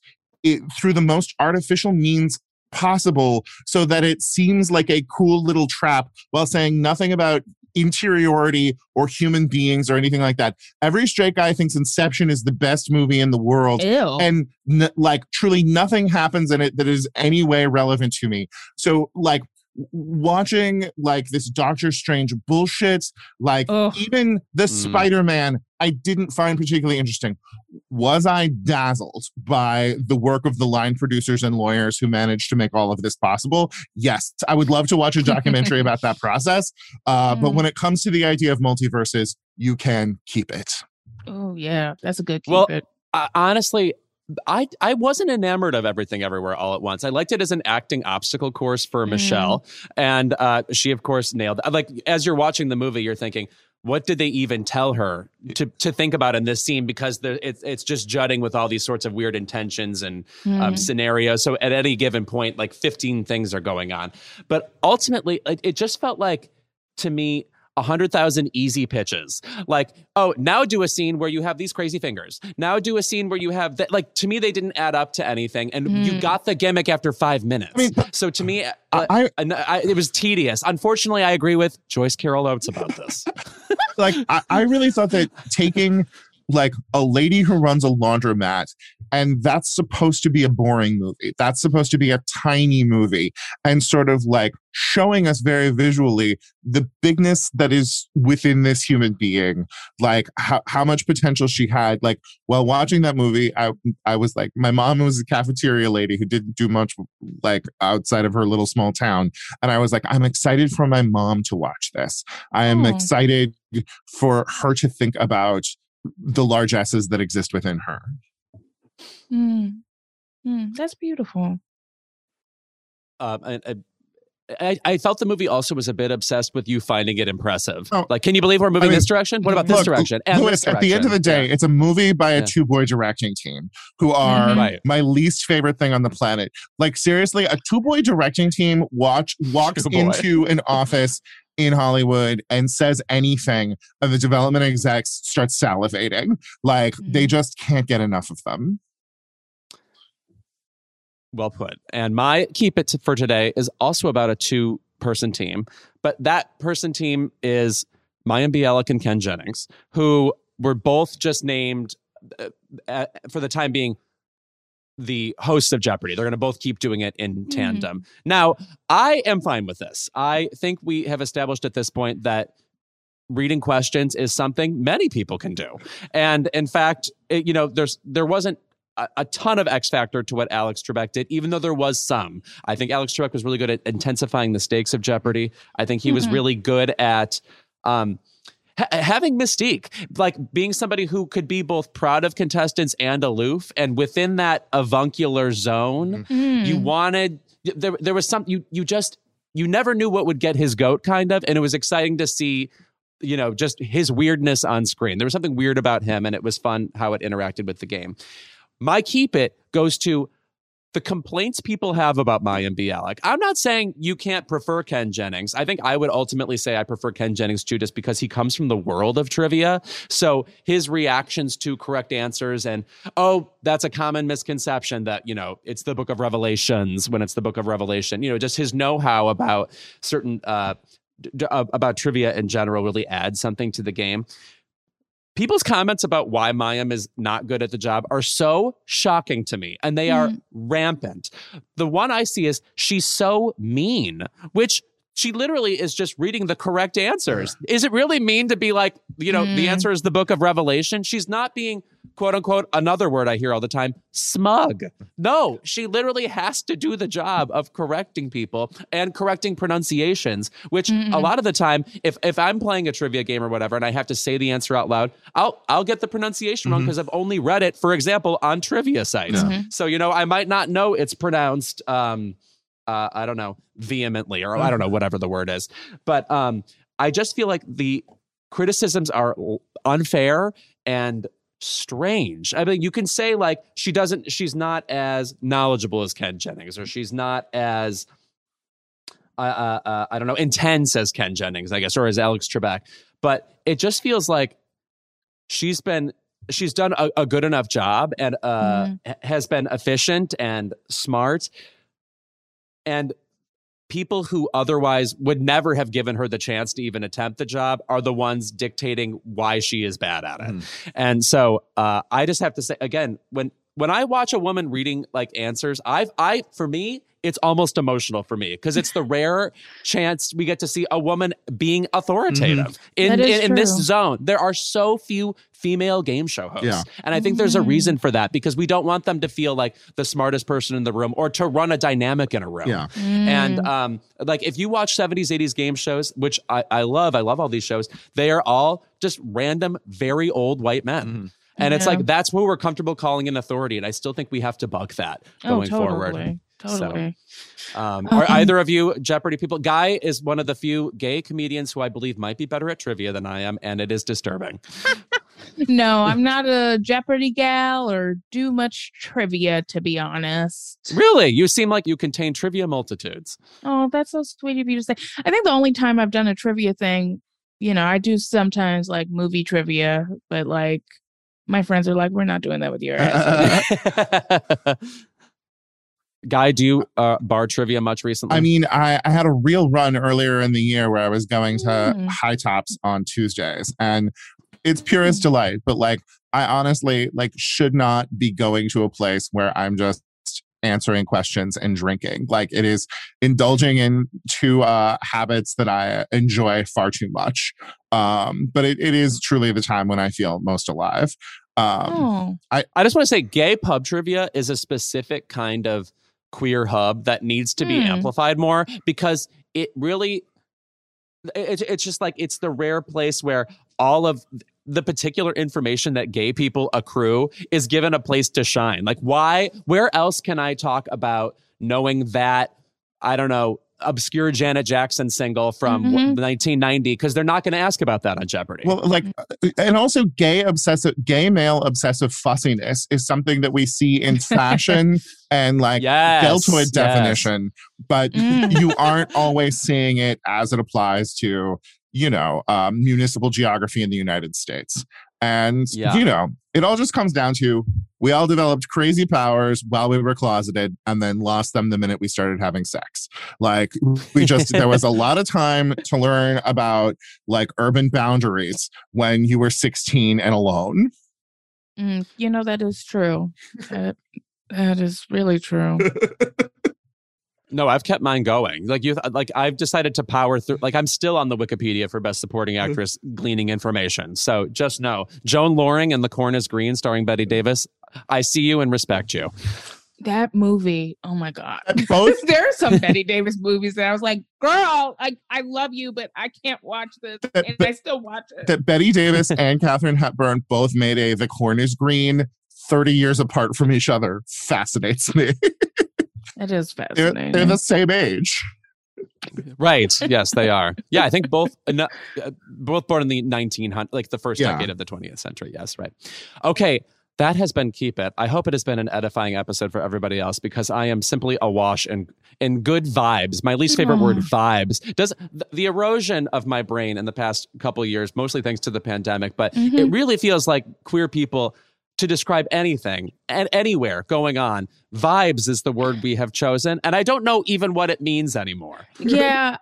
through the most artificial means possible so that it seems like a cool little trap while saying nothing about interiority or human beings or anything like that. Every straight guy thinks Inception is the best movie in the world. Ew. And like truly nothing happens in it that is any way relevant to me. So like watching like this Doctor Strange bullshit, like even the Spider-Man I didn't find particularly interesting. Was I dazzled by the work of the line producers and lawyers who managed to make all of this possible? Yes, I would love to watch a documentary about that process. But when it comes to the idea of multiverses, you can keep it. Oh, yeah, that's a good keep it. Honestly, I wasn't enamored of Everything Everywhere All at Once. I liked it as an acting obstacle course for Michelle. And she, of course, nailed it. Like, as you're watching the movie, you're thinking, what did they even tell her to think about in this scene? Because it's just jutting with all these sorts of weird intentions and scenarios. So at any given point, like 15 things are going on. But ultimately, it just felt like, to me, 100,000 easy pitches. Like, oh, now do a scene where you have these crazy fingers. Now do a scene where you have that. Like, to me, they didn't add up to anything. And you got the gimmick after 5 minutes. I mean, so to me, it was tedious. Unfortunately, I agree with Joyce Carol Oates about this. Like, I really thought that taking like a lady who runs a laundromat, and that's supposed to be a boring movie. That's supposed to be a tiny movie, and sort of like showing us very visually the bigness that is within this human being, like how much potential she had. Like while watching that movie, I was like, my mom was a cafeteria lady who didn't do much like outside of her little small town. And I was like, I'm excited for my mom to watch this. I am excited for her to think about the largesses that exist within her. That's beautiful. I felt the movie also was a bit obsessed with you finding it impressive. Oh, like, can you believe we're moving this direction? What about this direction? And Louis, this direction? At the end of the day, it's a movie by a two-boy directing team who are my least favorite thing on the planet. Like, seriously, a two-boy directing team walks into an office in Hollywood and says anything, and the development execs start salivating. Like, they just can't get enough of them. Well put. And my keep it for today is also about a two-person team. But that person team is Mayim Bialik and Ken Jennings, who were both just named, for the time being, the hosts of Jeopardy. They're going to both keep doing it in tandem. Now, I am fine with this. I think we have established at this point that reading questions is something many people can do. And in fact, it, you know, there wasn't a ton of X Factor to what Alex Trebek did, even though there was some. I think Alex Trebek was really good at intensifying the stakes of Jeopardy. I think he was really good at having mystique, like being somebody who could be both proud of contestants and aloof. And within that avuncular zone, you wanted, there was some, you never knew what would get his goat, kind of. And it was exciting to see, you know, just his weirdness on screen. There was something weird about him, and it was fun how it interacted with the game. My keep it goes to the complaints people have about Mayim Bialik. I'm not saying you can't prefer Ken Jennings. I think I would ultimately say I prefer Ken Jennings too, just because he comes from the world of trivia. So his reactions to correct answers and, oh, that's a common misconception that, you know, it's the Book of Revelations when it's the Book of Revelation. You know, just his know-how about certain, about trivia in general really adds something to the game. People's comments about why Mayim is not good at the job are so shocking to me, and they are rampant. The one I see is she's so mean, which she literally is just reading the correct answers. Is it really mean to be like, you know, the answer is the Book of Revelation? She's not being, quote unquote, another word I hear all the time, smug. No, she literally has to do the job of correcting people and correcting pronunciations, which a lot of the time, if I'm playing a trivia game or whatever, and I have to say the answer out loud, I'll get the pronunciation wrong because I've only read it, for example, on trivia sites. So, you know, I might not know it's pronounced, I don't know, vehemently, or I don't know, whatever the word is. But I just feel like the criticisms are unfair and strange. I mean, you can say like she's not as knowledgeable as Ken Jennings, or she's not as I don't know, intense as Ken Jennings, I guess, or as Alex Trebek. But it just feels like she's done a good enough job and has been efficient and smart, and people who otherwise would never have given her the chance to even attempt the job are the ones dictating why she is bad at it. And so I just have to say, again, when I watch a woman reading like answers, for me, it's almost emotional for me, because it's the rare chance we get to see a woman being authoritative in this zone. There are so few female game show hosts. And I think there's a reason for that, because we don't want them to feel like the smartest person in the room or to run a dynamic in a room. And like if you watch 70s, 80s game shows, which I love all these shows, they are all just random, very old white men. And it's like, that's what we're comfortable calling an authority. And I still think we have to buck that going forward. Totally. So, are either of you Jeopardy people? Guy is one of the few gay comedians who I believe might be better at trivia than I am, and it is disturbing. No, I'm not a Jeopardy gal or do much trivia, to be honest. Really? You seem like you contain trivia multitudes. Oh, that's so sweet of you to say. I think the only time I've done a trivia thing, you know, I do sometimes like movie trivia, but like my friends are like, we're not doing that with your ass. Guy, do you bar trivia much recently? I mean, I had a real run earlier in the year where I was going to High Tops on Tuesdays, and it's purest delight. But like, I honestly like should not be going to a place where I'm just answering questions and drinking. Like, it is indulging in two habits that I enjoy far too much. But it is truly the time when I feel most alive. I just want to say, gay pub trivia is a specific kind of queer hub that needs to be amplified more, because it really, it's just like, it's the rare place where all of the particular information that gay people accrue is given a place to shine. Like, where else can I talk about knowing that, I don't know, obscure Janet Jackson single from 1990, because they're not going to ask about that on Jeopardy. Well, like, and also gay male obsessive fussiness is something that we see in fashion and like deltoid definition, but you aren't always seeing it as it applies to, you know, municipal geography in the United States. And, you know, it all just comes down to we all developed crazy powers while we were closeted and then lost them the minute we started having sex. Like, we just, there was a lot of time to learn about like urban boundaries when you were 16 and alone. You know, that is true. That is really true. No, I've kept mine going. Like you, like I've decided to power through. Like I'm still on the Wikipedia for Best Supporting Actress, gleaning information. So just know, Joan Loring and The Corn Is Green, starring Bette Davis. I see you and respect you. That movie, oh my God! Both? There are some Bette Davis movies that I was like, "Girl, I love you, but I can't watch this," and I still watch it. That Bette Davis and Katherine Hepburn both made a "The Corn Is Green" 30 years apart from each other fascinates me. It is fascinating. They're the same age. Right. Yes, they are. Yeah, I think both born in the 1900s, like the first decade of the 20th century. Yes, right. Okay, that has been Keep It. I hope it has been an edifying episode for everybody else because I am simply awash in good vibes. My least favorite word, vibes. Does the erosion of my brain in the past couple of years, mostly thanks to the pandemic, but it really feels like queer people to describe anything and anywhere going on. Vibes is the word we have chosen. And I don't know even what it means anymore. Yeah,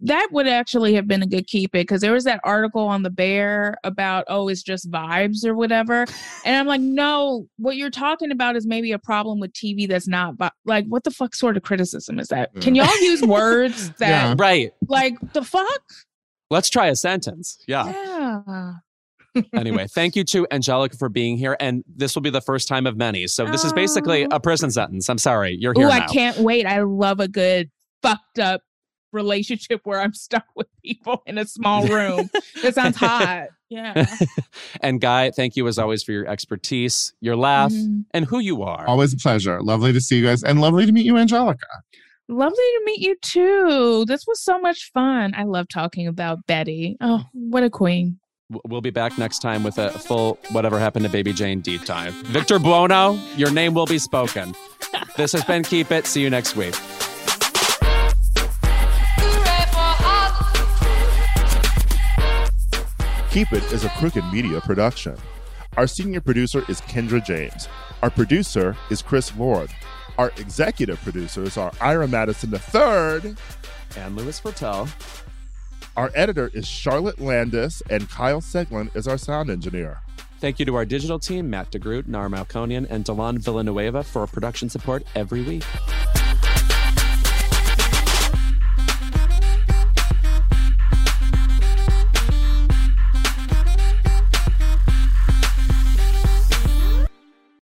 that would actually have been a good Keep It, because there was that article on The Bear about, oh, it's just vibes or whatever. And I'm like, no, what you're talking about is maybe a problem with TV that's not like, what the fuck sort of criticism is that? Yeah. Can y'all use words that, right? Like, the fuck? Let's try a sentence. Yeah. Anyway, thank you to Angelica for being here. And this will be the first time of many. So this is basically a prison sentence. I'm sorry. You're here now. I can't wait. I love a good fucked up relationship where I'm stuck with people in a small room. That sounds hot. Yeah. And Guy, thank you as always for your expertise, your laugh, and who you are. Always a pleasure. Lovely to see you guys. And lovely to meet you, Angelica. Lovely to meet you too. This was so much fun. I love talking about Betty. Oh, what a queen. We'll be back next time with a full Whatever Happened to Baby Jane deep dive. Victor Buono, your name will be spoken. This has been Keep It. See you next week. Keep It is a Crooked Media production. Our senior producer is Kendra James. Our producer is Chris Lord. Our executive producers are Ira Madison III and Louis Virtel. Our editor is Charlotte Landis, and Kyle Seglin is our sound engineer. Thank you to our digital team, Matt DeGroot, Nar Malconian, and Delon Villanueva for production support every week.